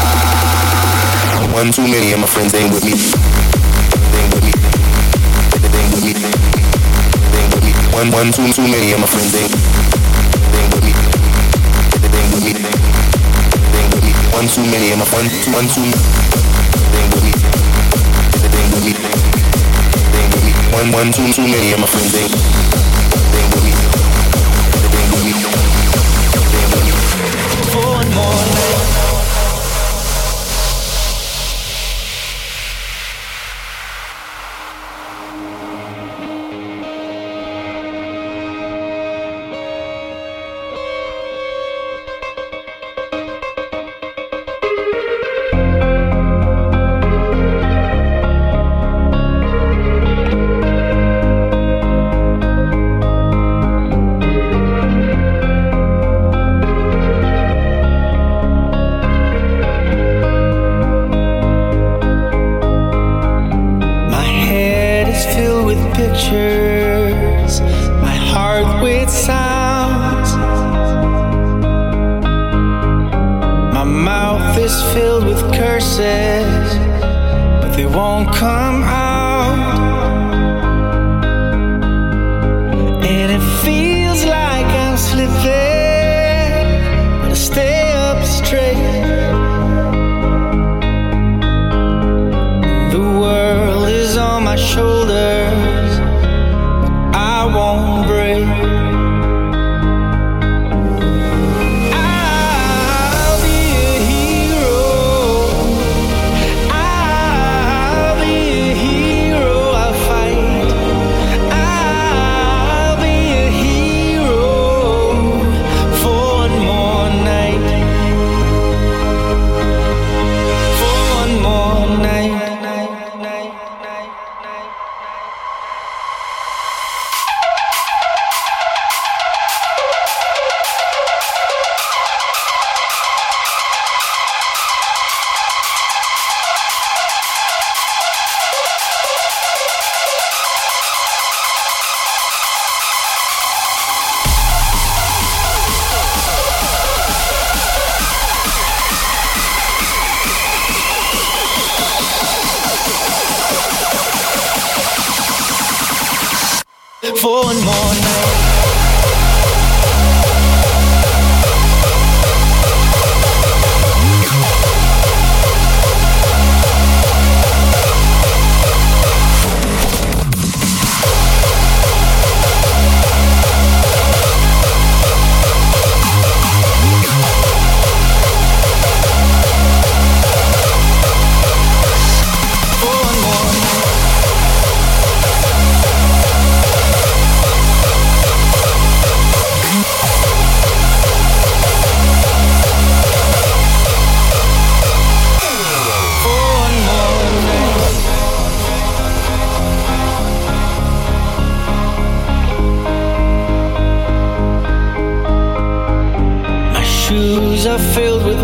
one too many of my friends ain't with me. Ain't with me. Ain't with me. Ain't with me. One, one too, too many of my friends ain't. Ain't with me. Ain't with me. Ain't with me. One too many of my friends. One too. Ain't with me. Ain't with me. One, one, two, too many of my friends ain't, ain't with me, ain't with me, ain't with me. For one more night.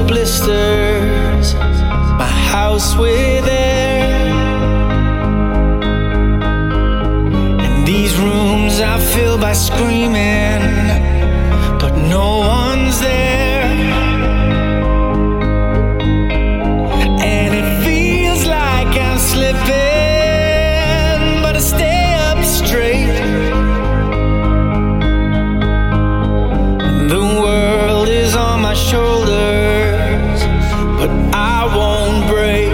Blisters, my house with air. filled by screaming, but no one's there. And it feels like I'm slipping, but I stay up straight. And the world is on my shoulders, but I won't break.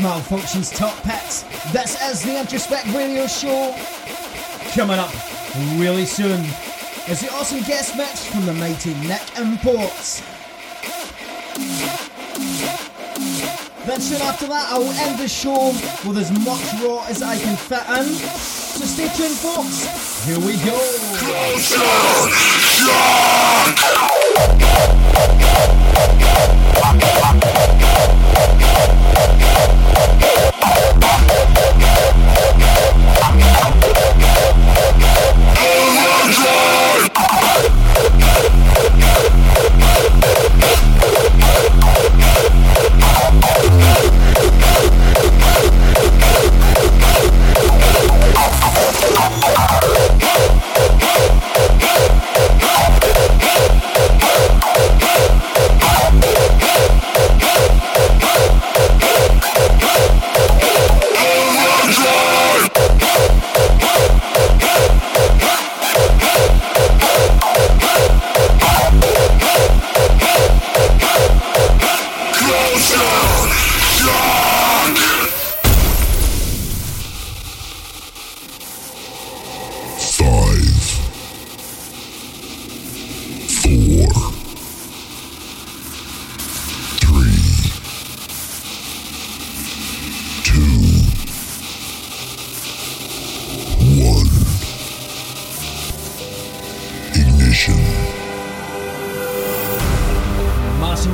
Malfunction's top pets. This is the Introspect Radio Show. Coming up really soon is the awesome guest mix from the mighty Nick Imports. Then soon after that, I will end the show with as much raw as I can fit in. So stay tuned, folks. Here we go. Closer,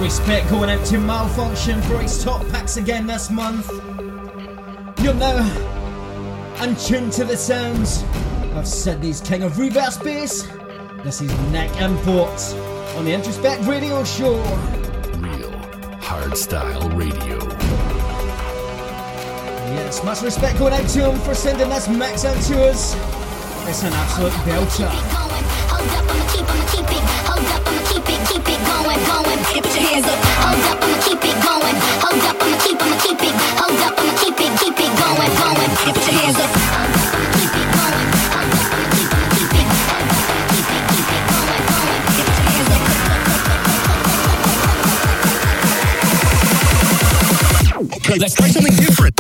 respect going out to Malfunction for its top packs again this month. You're now untuned to the sounds of Sydney's king of reverse bass. This is Nick Imports on the Introspect Radio Show. Real Hardstyle Radio. Yes, much respect going out to him for sending this mix out to us. It's an absolute belter. Hold up, I'ma keep, I'ma keep it. Hold up, I'ma keep it, keep it going, going. Hey, put your hands up. Hold up, I'ma keep it going. Hold up, I'ma keep, I'ma keep it. Hold up, I'ma keep it, keep it going, going. Hey, put your hands up. Hold up, I'ma keep it going. Hold up, I'ma keep, I'ma keep it. Hold up, I'ma keep it, keep it going, going. Hey, put your hands up. Okay, let's try something different.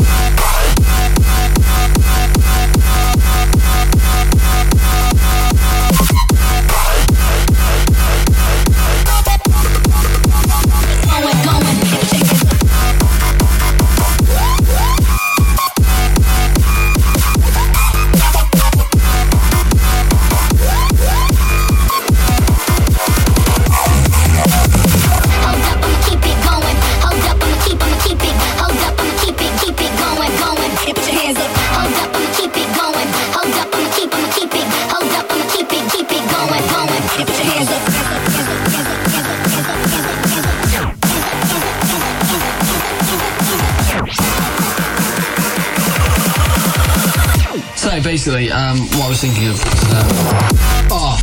Basically, um, what I was thinking of was, um, oh.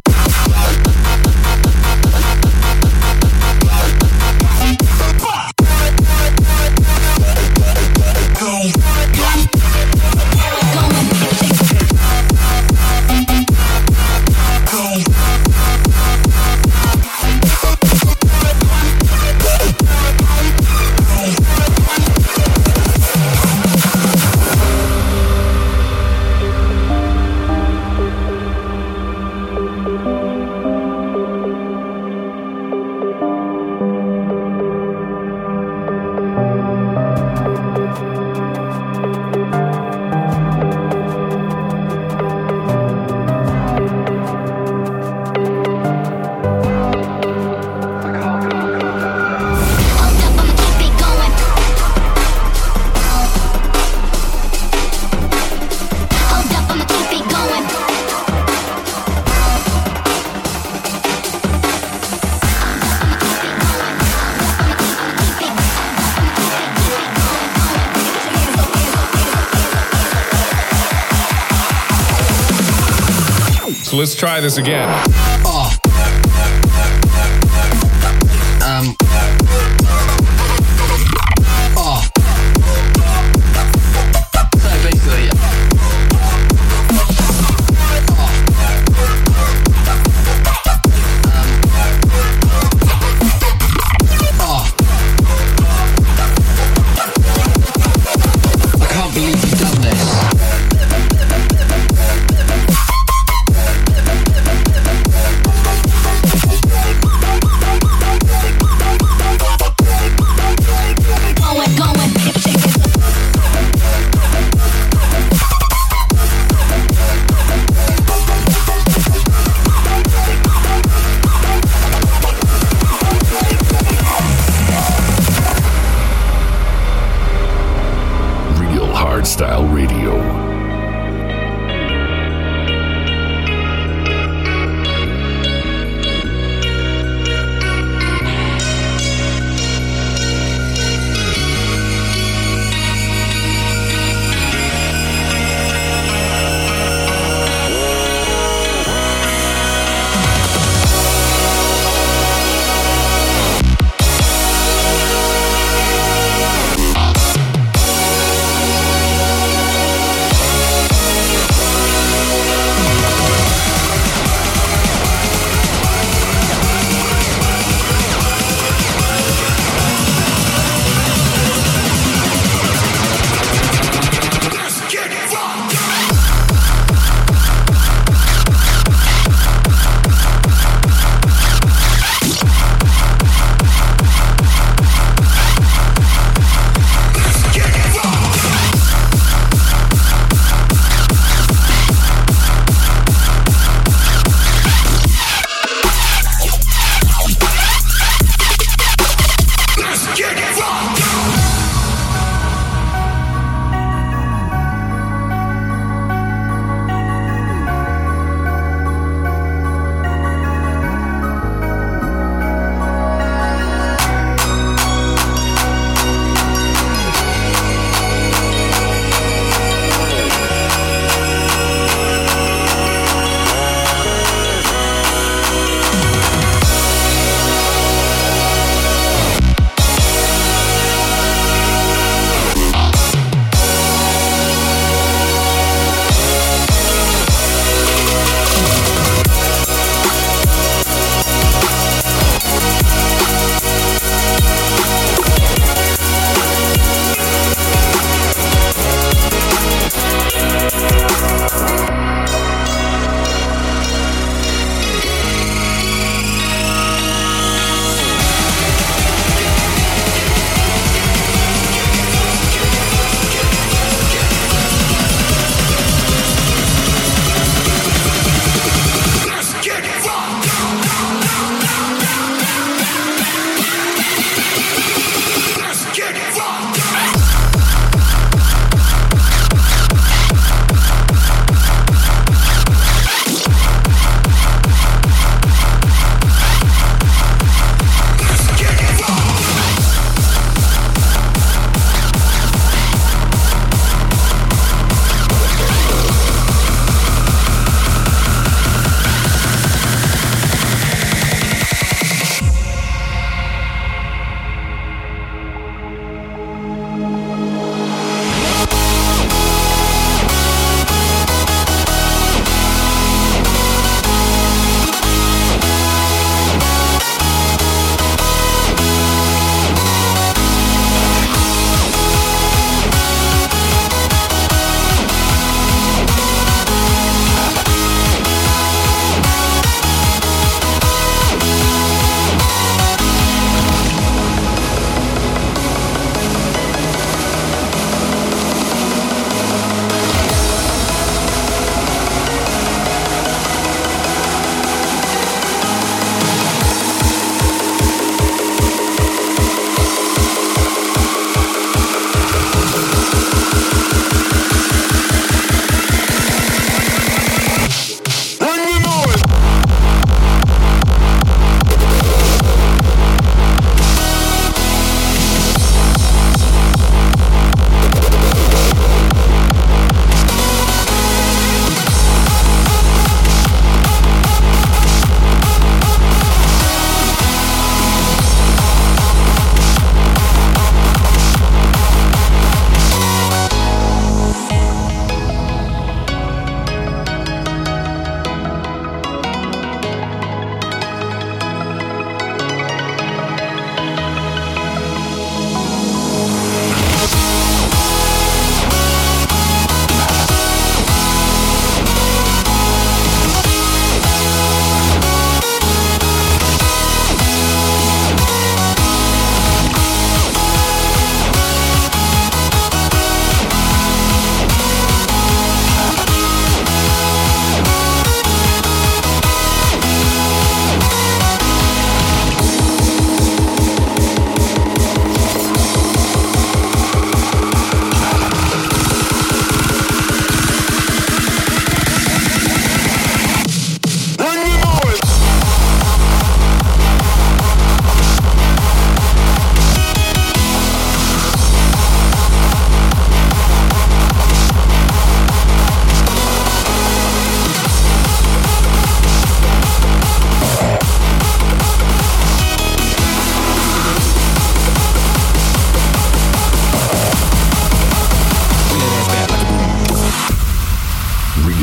Let's try this again. Oh. Um. Oh. So basically. Oh. Um. Oh. I can't believe you've done this.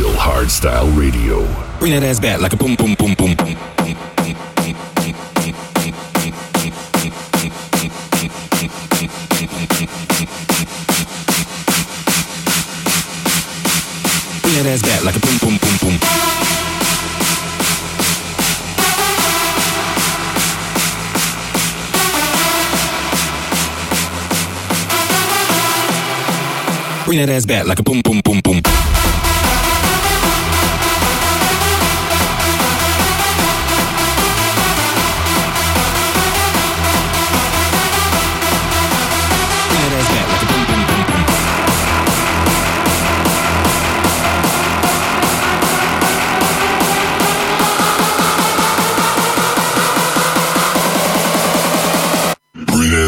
Real Hardstyle Radio. Bring that ass back like a boom, boom, boom, boom, boom. Bring that ass back like a boom, boom, boom, boom. Bring that ass back like a boom, boom, boom, boom.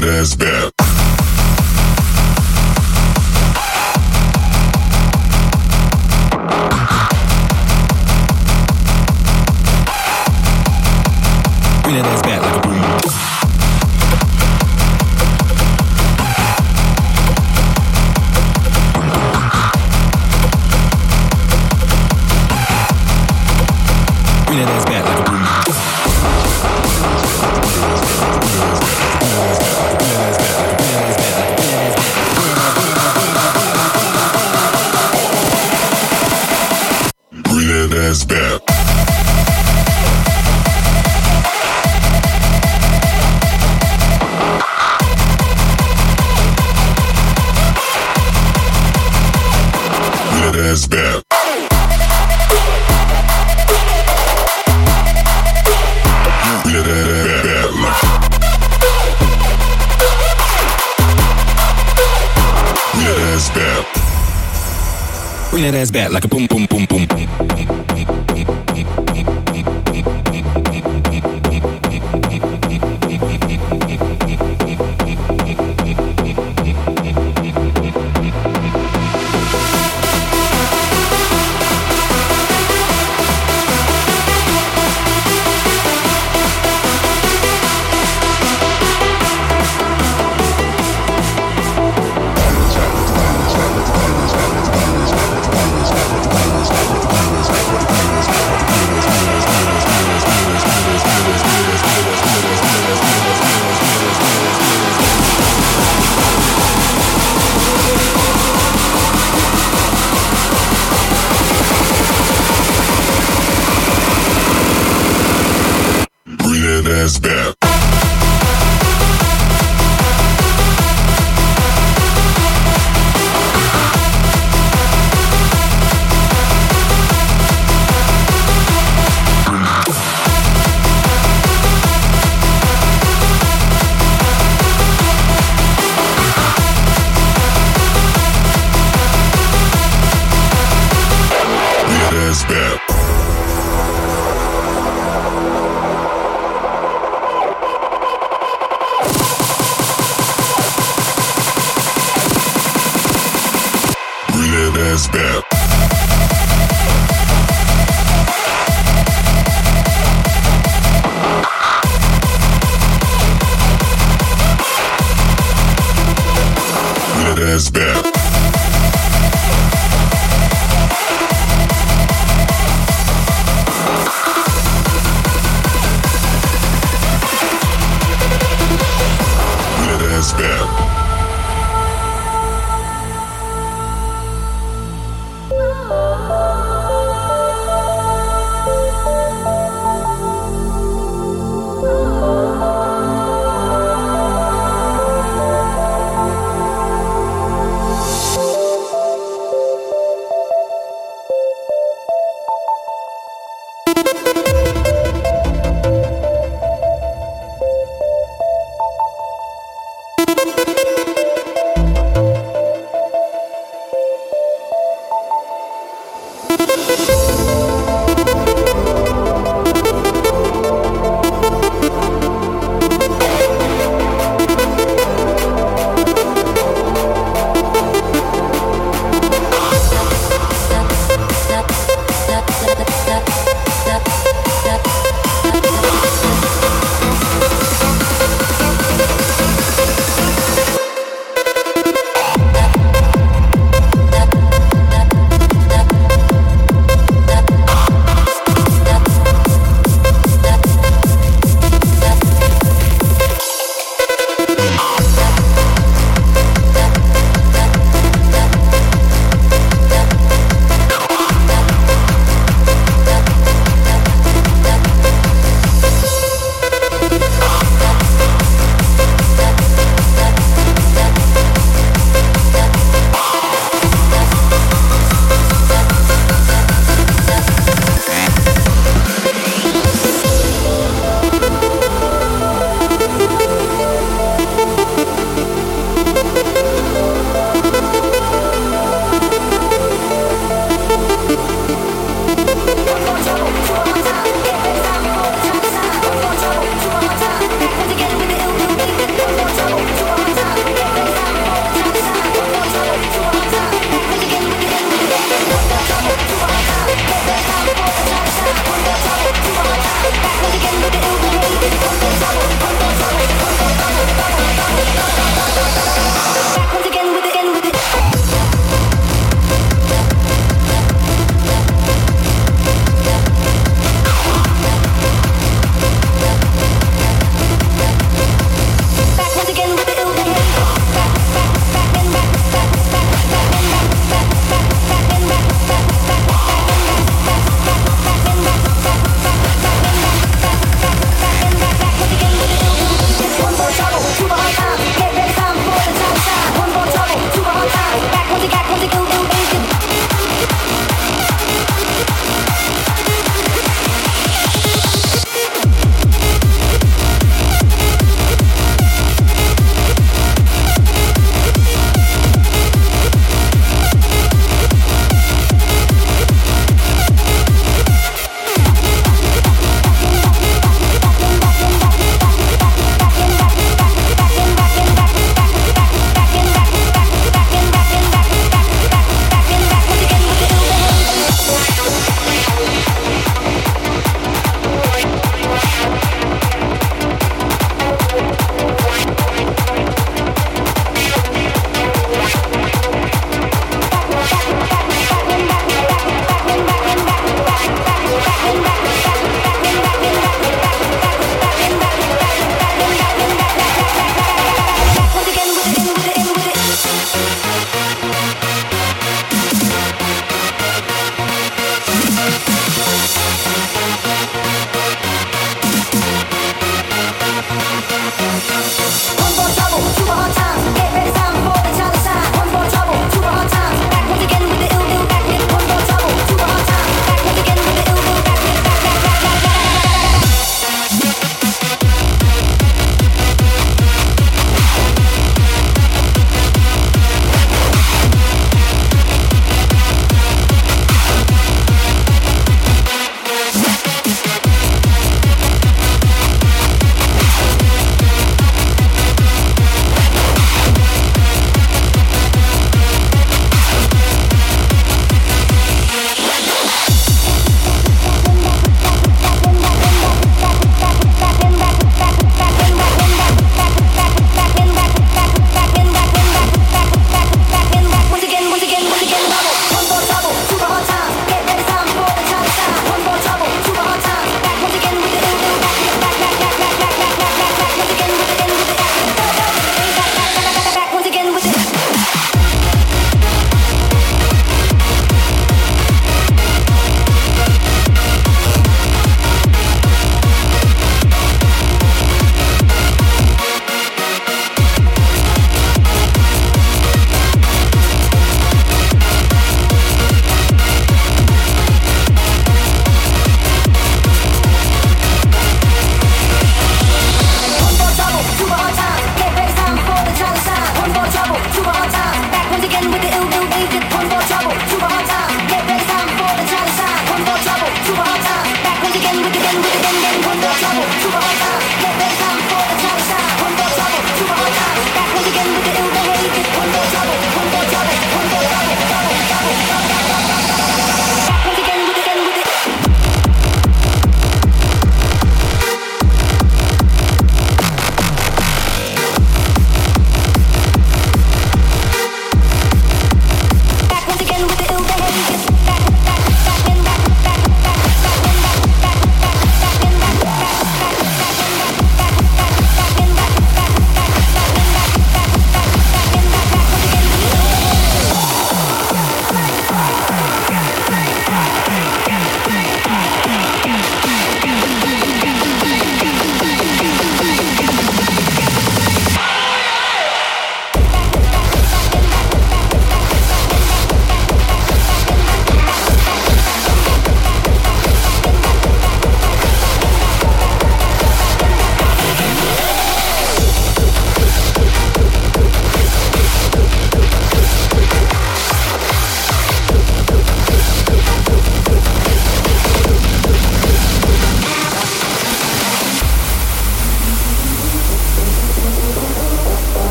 That's bad. Bring that ass back like a boom, boom, boom, boom, boom, boom, boom, boom, boom, boom, boom, boom, boom,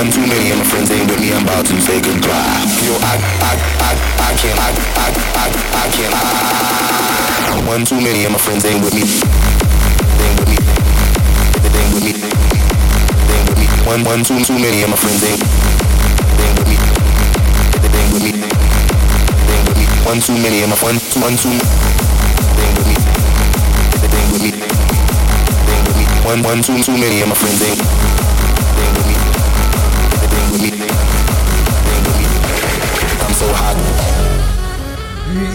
one too many and my friends ain't with me, I'm about to say goodbye. Yo, I, I, I, I can't, I, I, I, I can't, I, I, I, I. One too many and my friends ain't with me. Ain't with me. Ain't with me. Ain't with me. One, one too, too many and my friends ain't. Ain't with me. Ain't with me. Ain't with me. One too many and my friends, one too. Ain't with me. Ain't with me. Ain't with me. One, one too, too many and my friends ain't.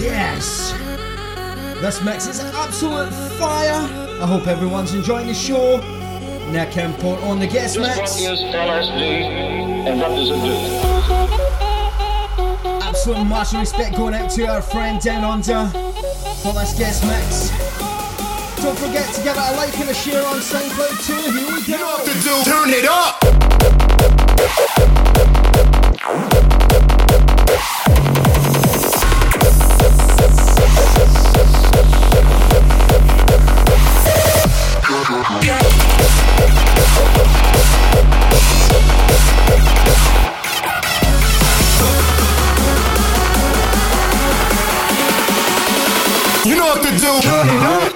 Yes, that's Max's absolute fire. I hope everyone's enjoying the show. Nick Import on the guest mix. This is L S D, and what does it do? Absolute much respect going out to our friend down under for this guest mix. Don't forget to give it a like and a share on SoundCloud too. Here we go. You know what to do. Turn it up. You know what to do. Turn it up.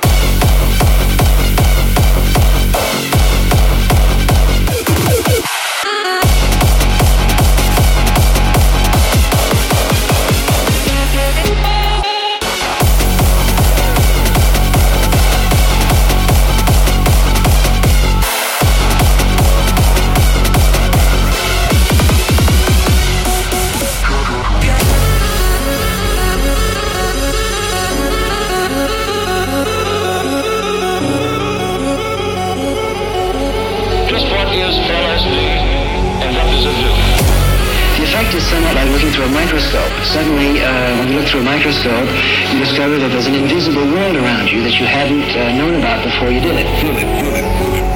Suddenly, uh, when you look through a microscope, you discover that there's an invisible world around you that you hadn't uh, known about before you did it. Feel it, feel it, feel it.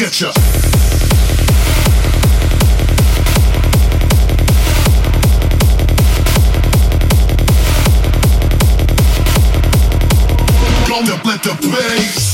let's get ya. Come to let the bass.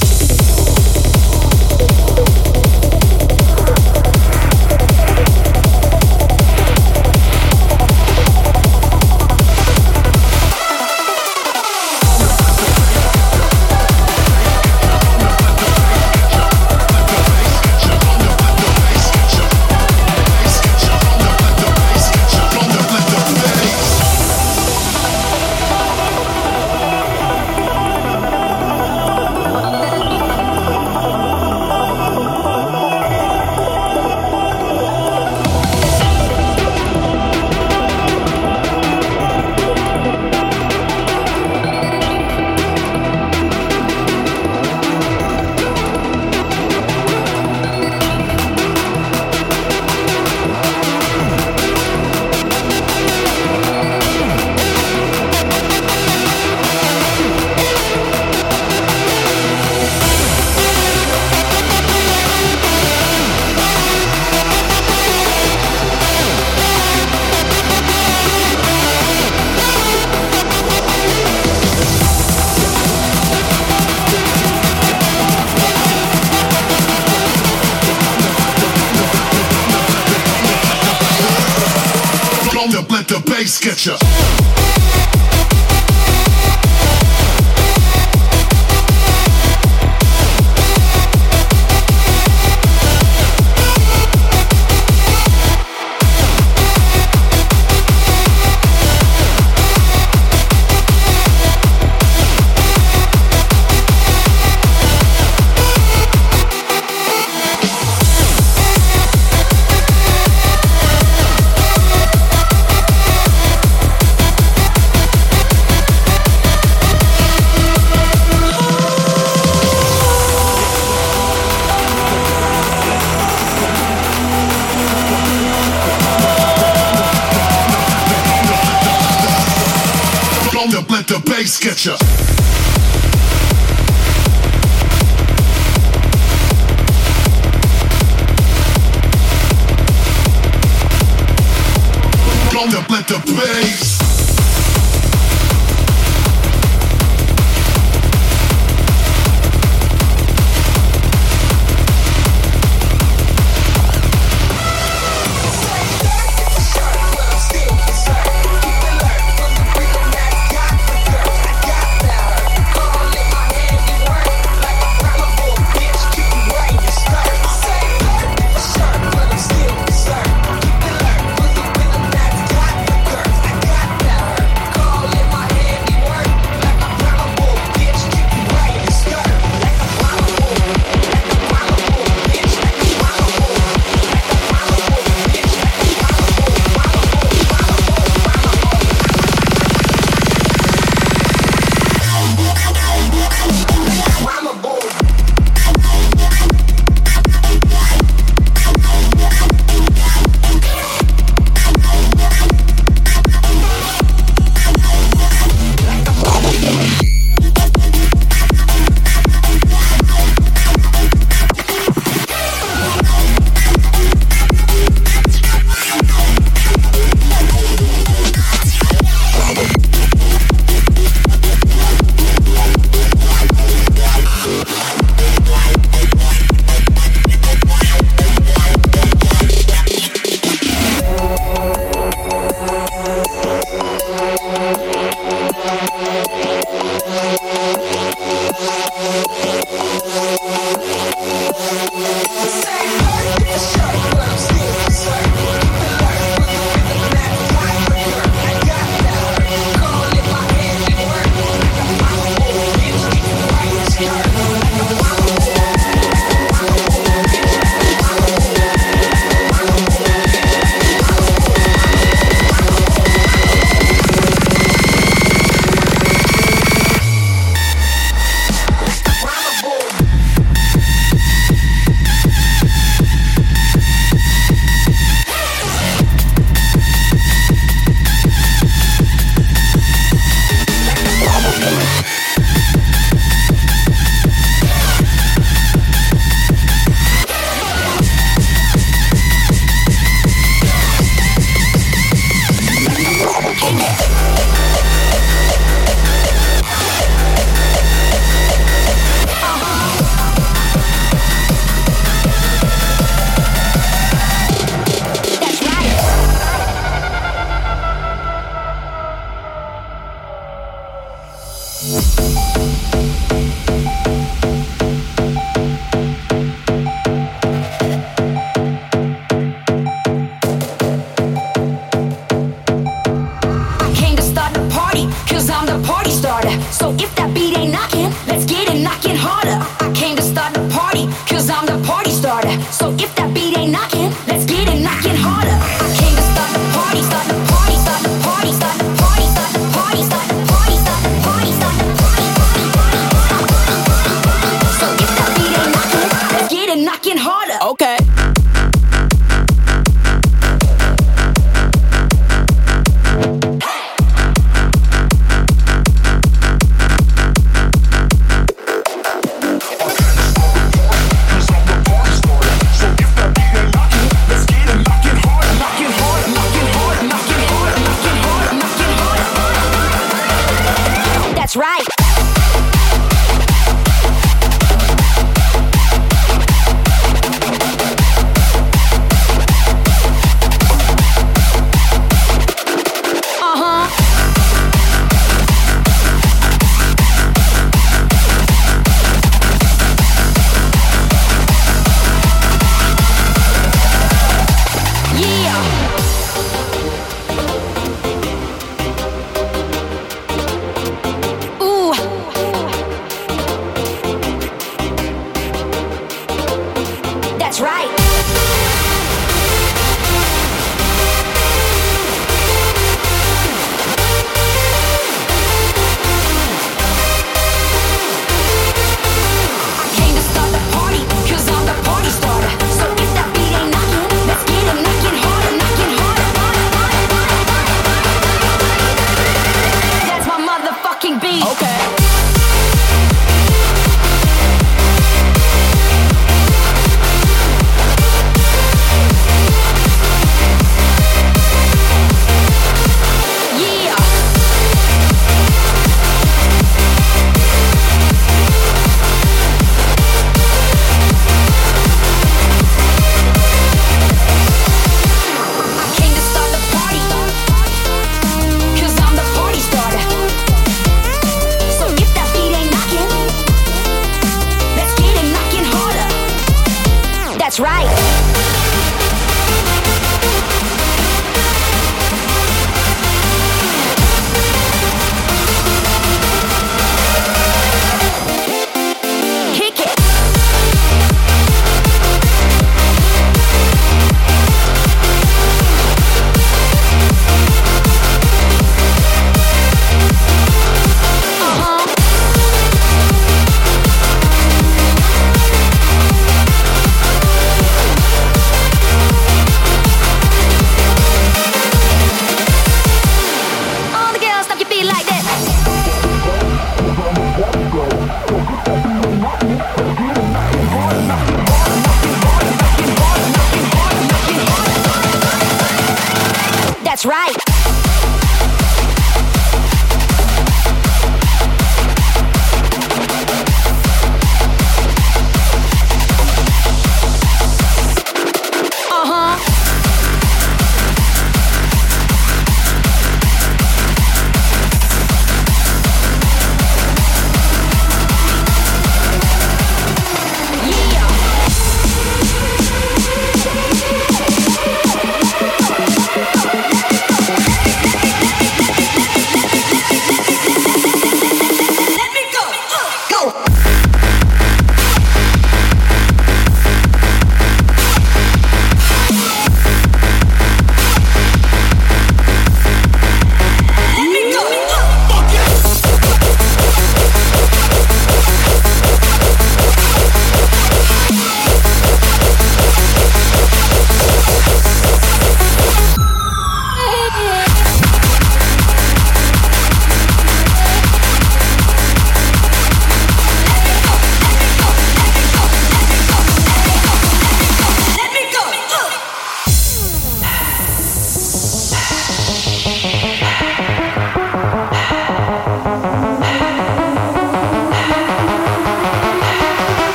Get ya. Get ya. Gonna let the bass.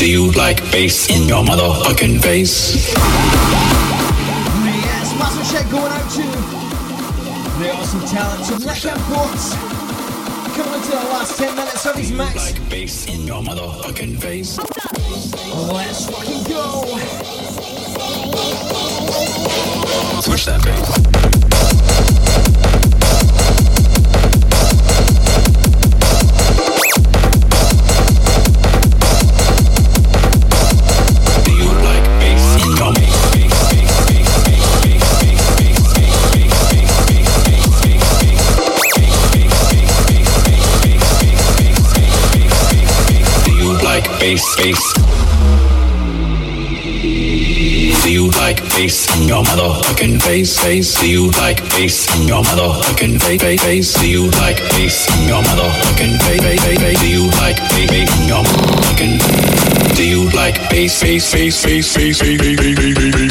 Do you like bass in your motherfucking face? Yes, massive check going out to the awesome talent of Nick Imports. Coming into the last ten minutes of his max. Do you like bass in your motherfucking face? Let's fucking go. Switch that bass. Bass, bass. Do you like bass in your motherfucking face, face? Do you like bass in your motherfucking face, face? Do you like bass in your motherfucking face, face? Do you like bass in your motherfucking? Do you like bass, face, face, face, face, face, face, face, face, face, face,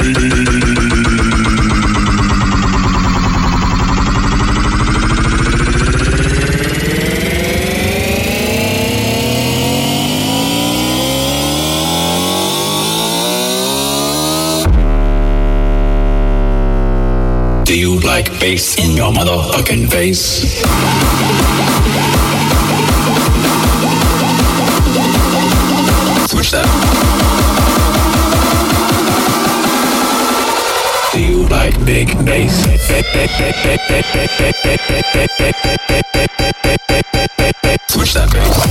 like bass in your motherfucking face. Switch that. Do you like big bass? Switch that bass.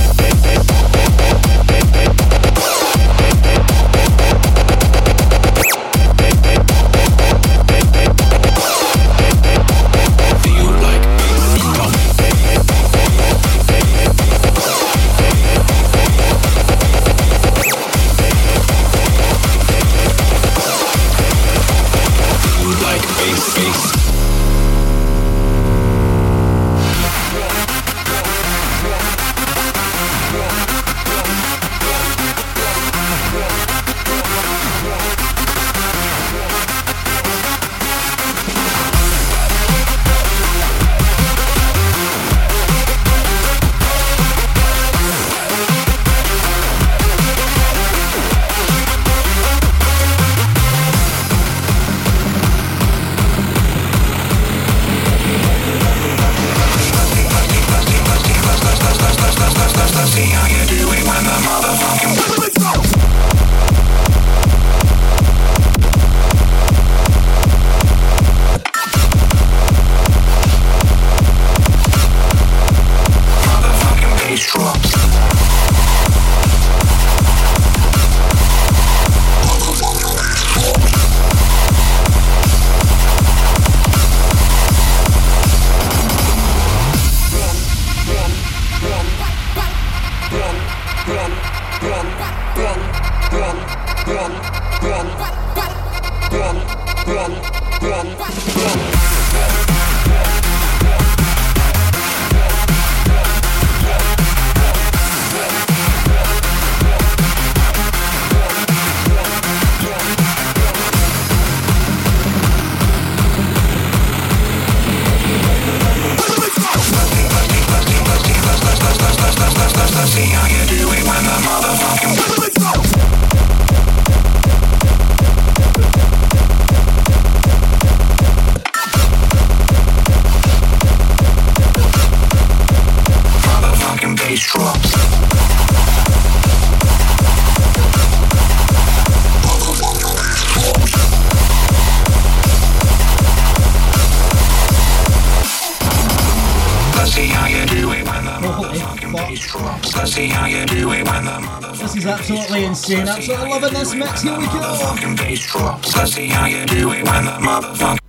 Absolutely loving this mix. Here we go. Let's see how you do it when the motherfucking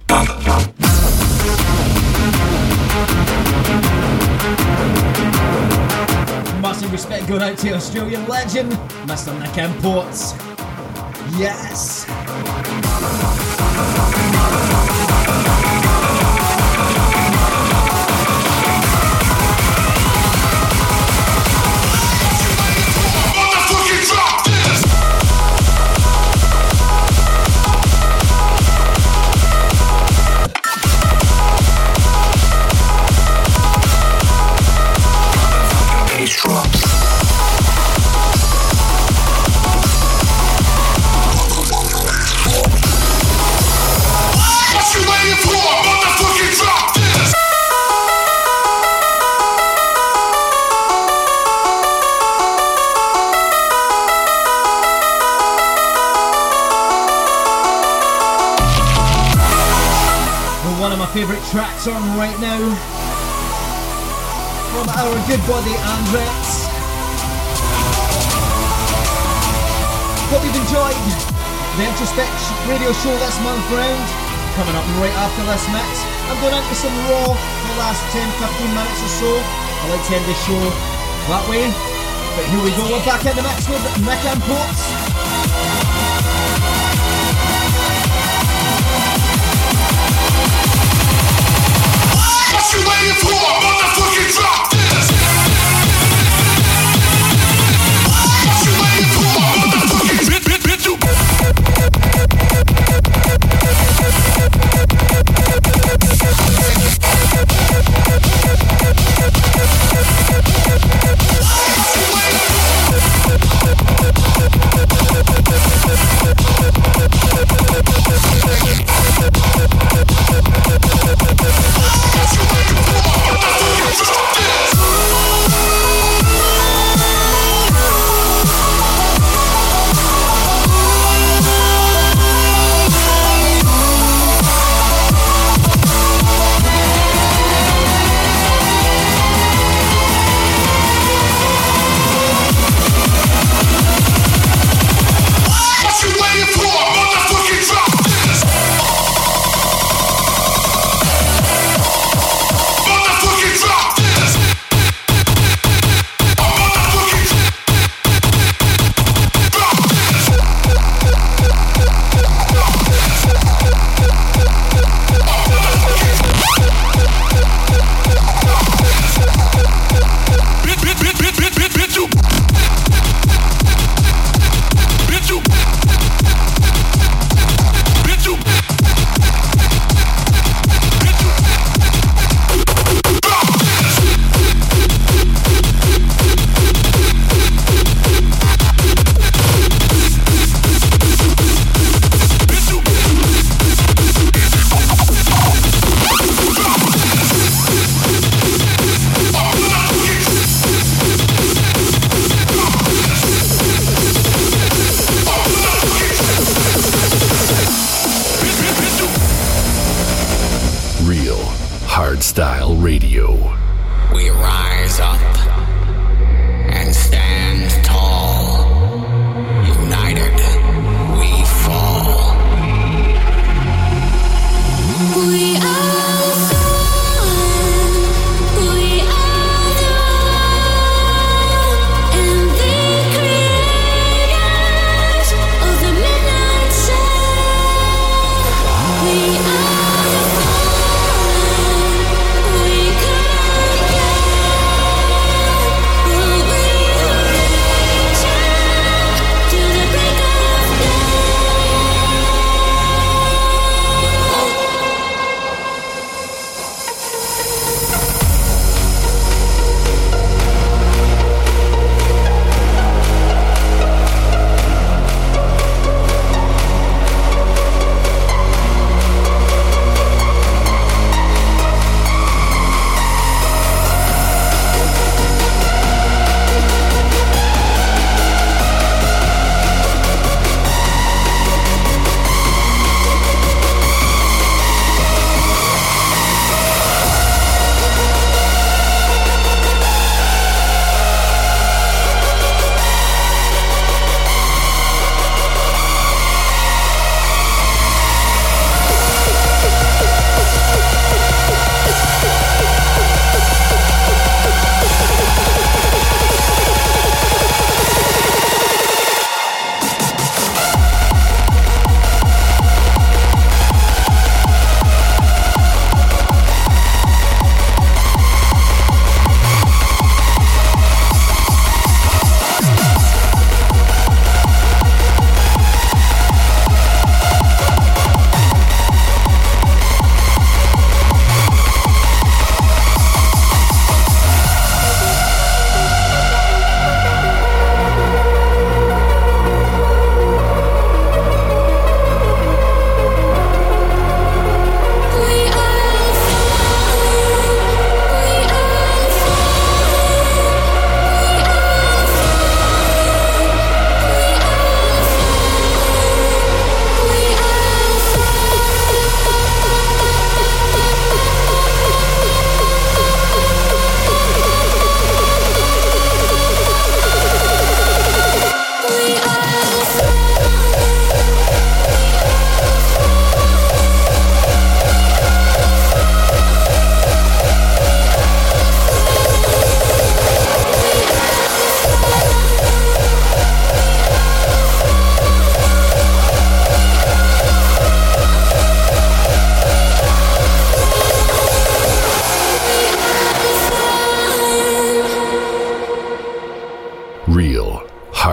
massive respect going out to Australian legend, Mister Nick Imports. Yes. Drops. favourite tracks on right now from our good buddy Andretz. Hope you've enjoyed the Introspect Radio Show this month round. Coming up right after this mix, I'm going into some Raw for the last ten to fifteen minutes or so. I like to end the show that way. But here we go, we're back in the mix with Mick and Pops. What you waiting for? Motherfucking drop this! What you waiting for? Motherfucking bitch, bitch, bitch, you.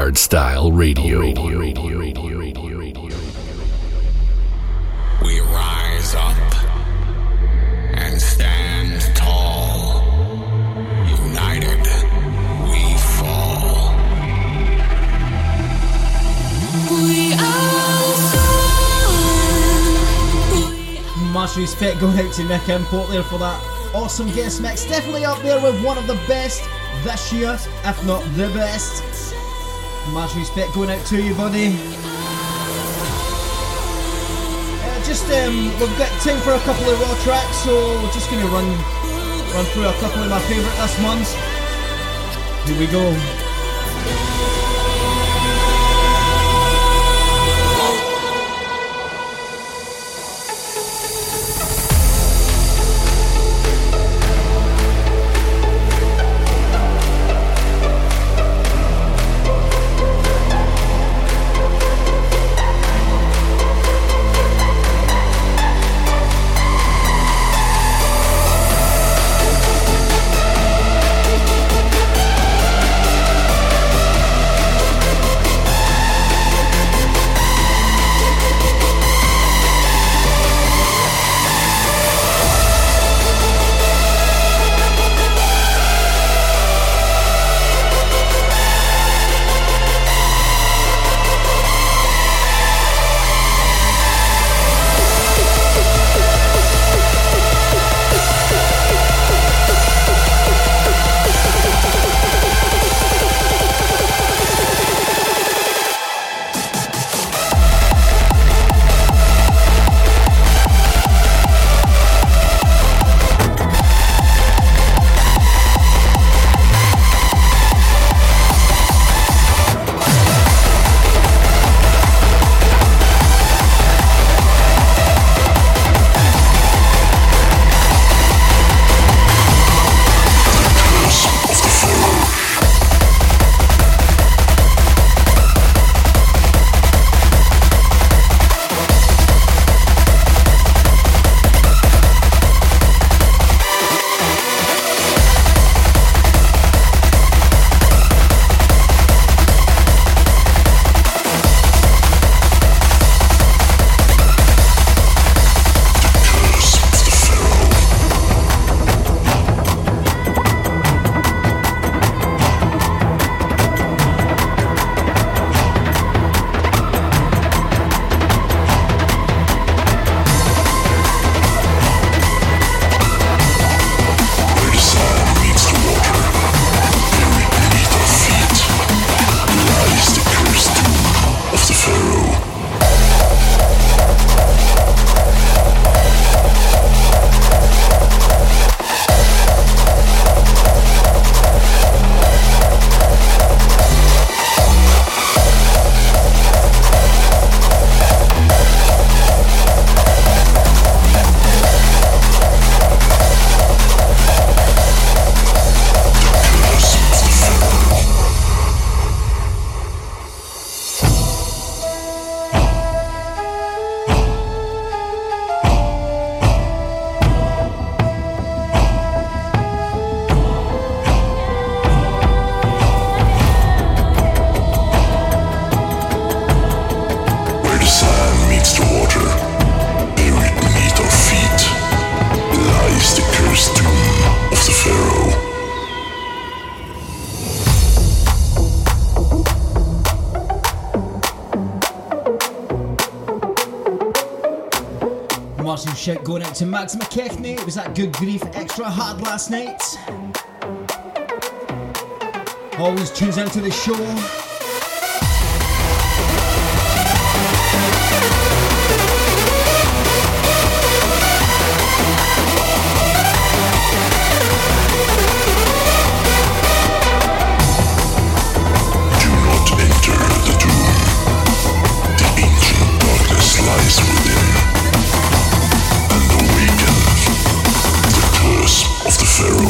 Hardstyle Radio. Radio, radio, radio, radio, radio. We rise up and stand tall. United, we fall. We are strong. Much respect going out to Nick Import there for that awesome guest mix. Definitely up there with one of the best this year, if not the best. Much respect going out to you, buddy. Uh, just um, we've got time for a couple of raw tracks, so we're just going to run run through a couple of my favourite this month. Here we go. Going out to Max McKechnie. It was that Good Grief extra hard last night. Always tunes out to the show. Pharaoh.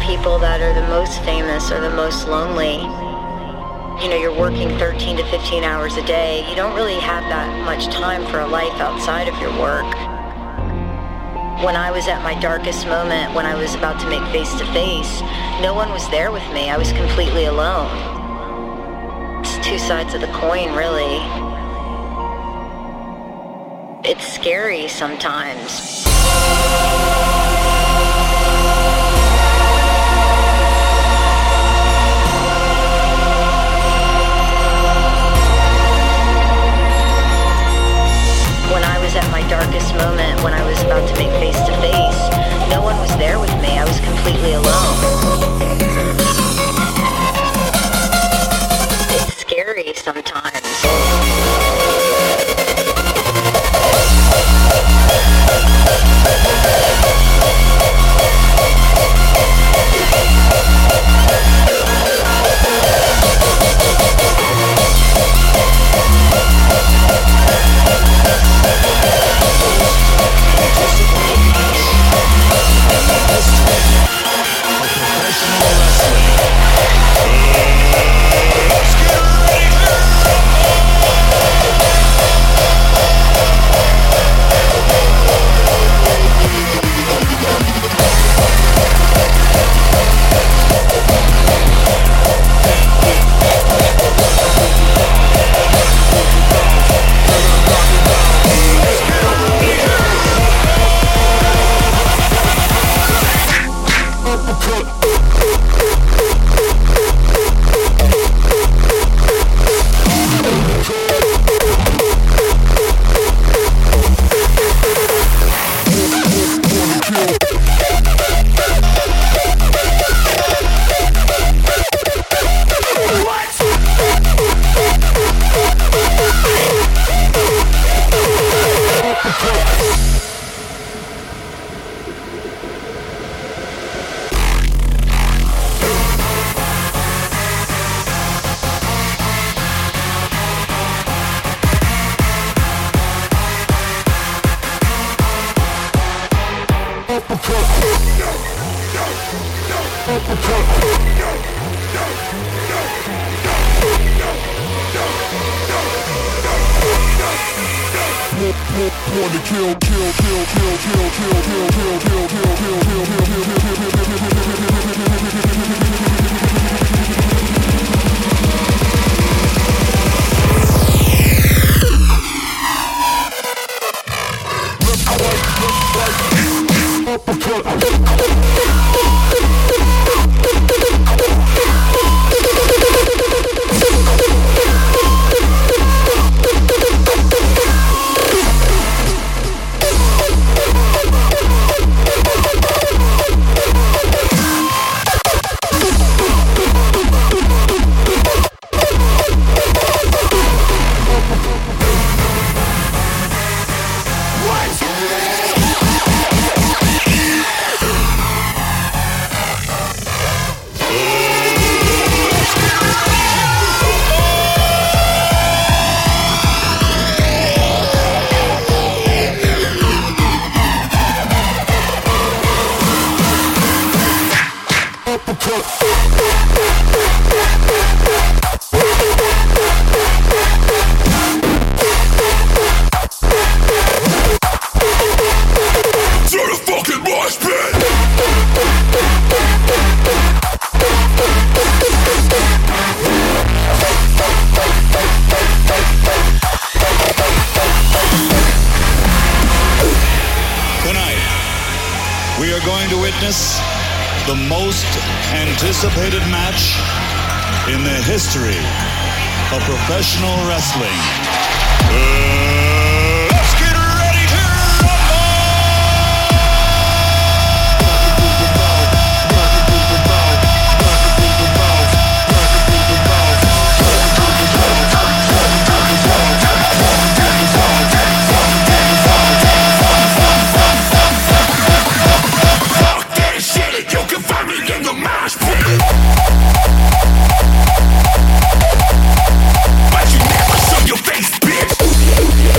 people that are the most famous are the most lonely. You know, you're working thirteen to fifteen hours a day. You don't really have that much time for a life outside of your work. When I was at my darkest moment, when I was about to make face-to-face, no one was there with me. I was completely alone. It's two sides of the coin, really. It's scary sometimes. When I was at my darkest moment, when I was about to make face-to-face, no one was there with me. I was completely alone. It's scary sometimes. But you never show your face, bitch.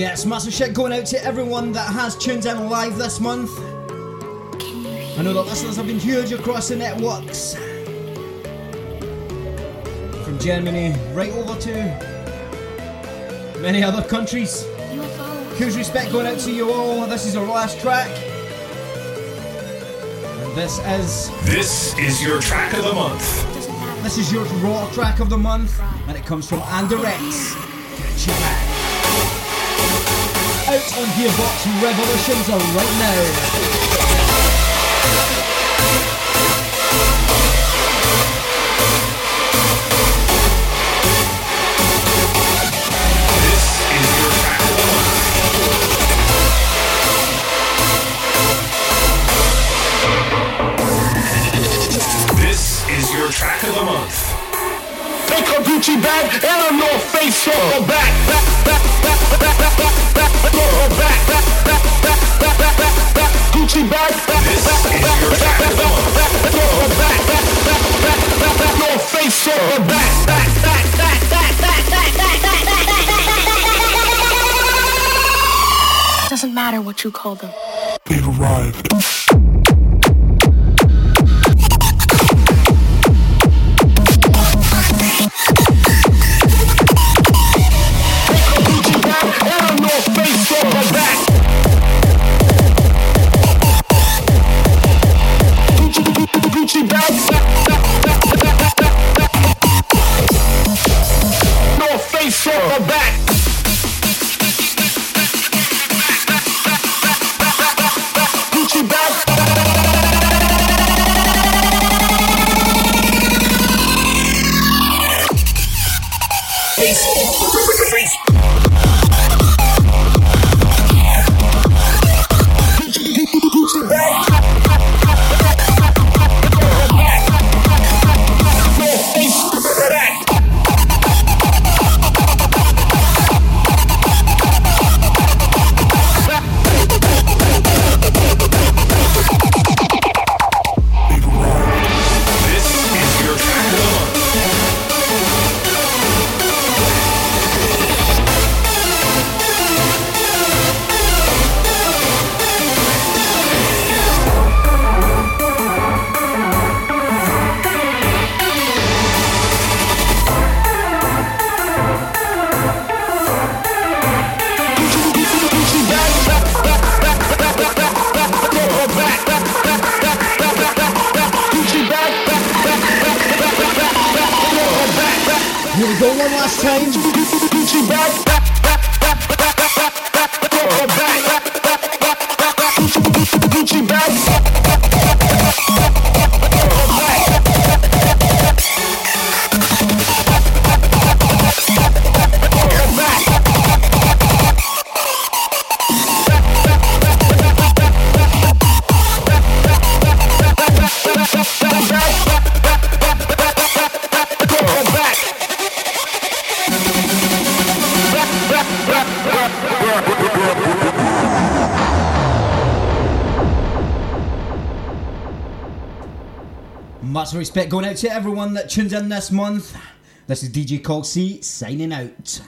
Yes, massive shout going out to everyone that has tuned in live this month. I know the listeners have been huge across the networks. From Germany right over to many other countries. Huge respect going out to you all. This is our last track. And this is... This is your track of the month. This is your raw track of the month. And it comes from Anderex. Get your back. Out on Gearbox Revolutions right now. This is your track of the month. Take her Gucci bag and her North Face off her back. Back, back, back, back, back, back, back, back, back, back, back, back, back, back, back, back, Gucci bag. This is your track of the month. Back, back, back, back, back, back, back, North Face off her back. Back, back, back, back, back, back, back, back, back, back. Doesn't matter what you call them. It arrived. Much respect going out to everyone that tuned in this month. This is D J Coxie signing out.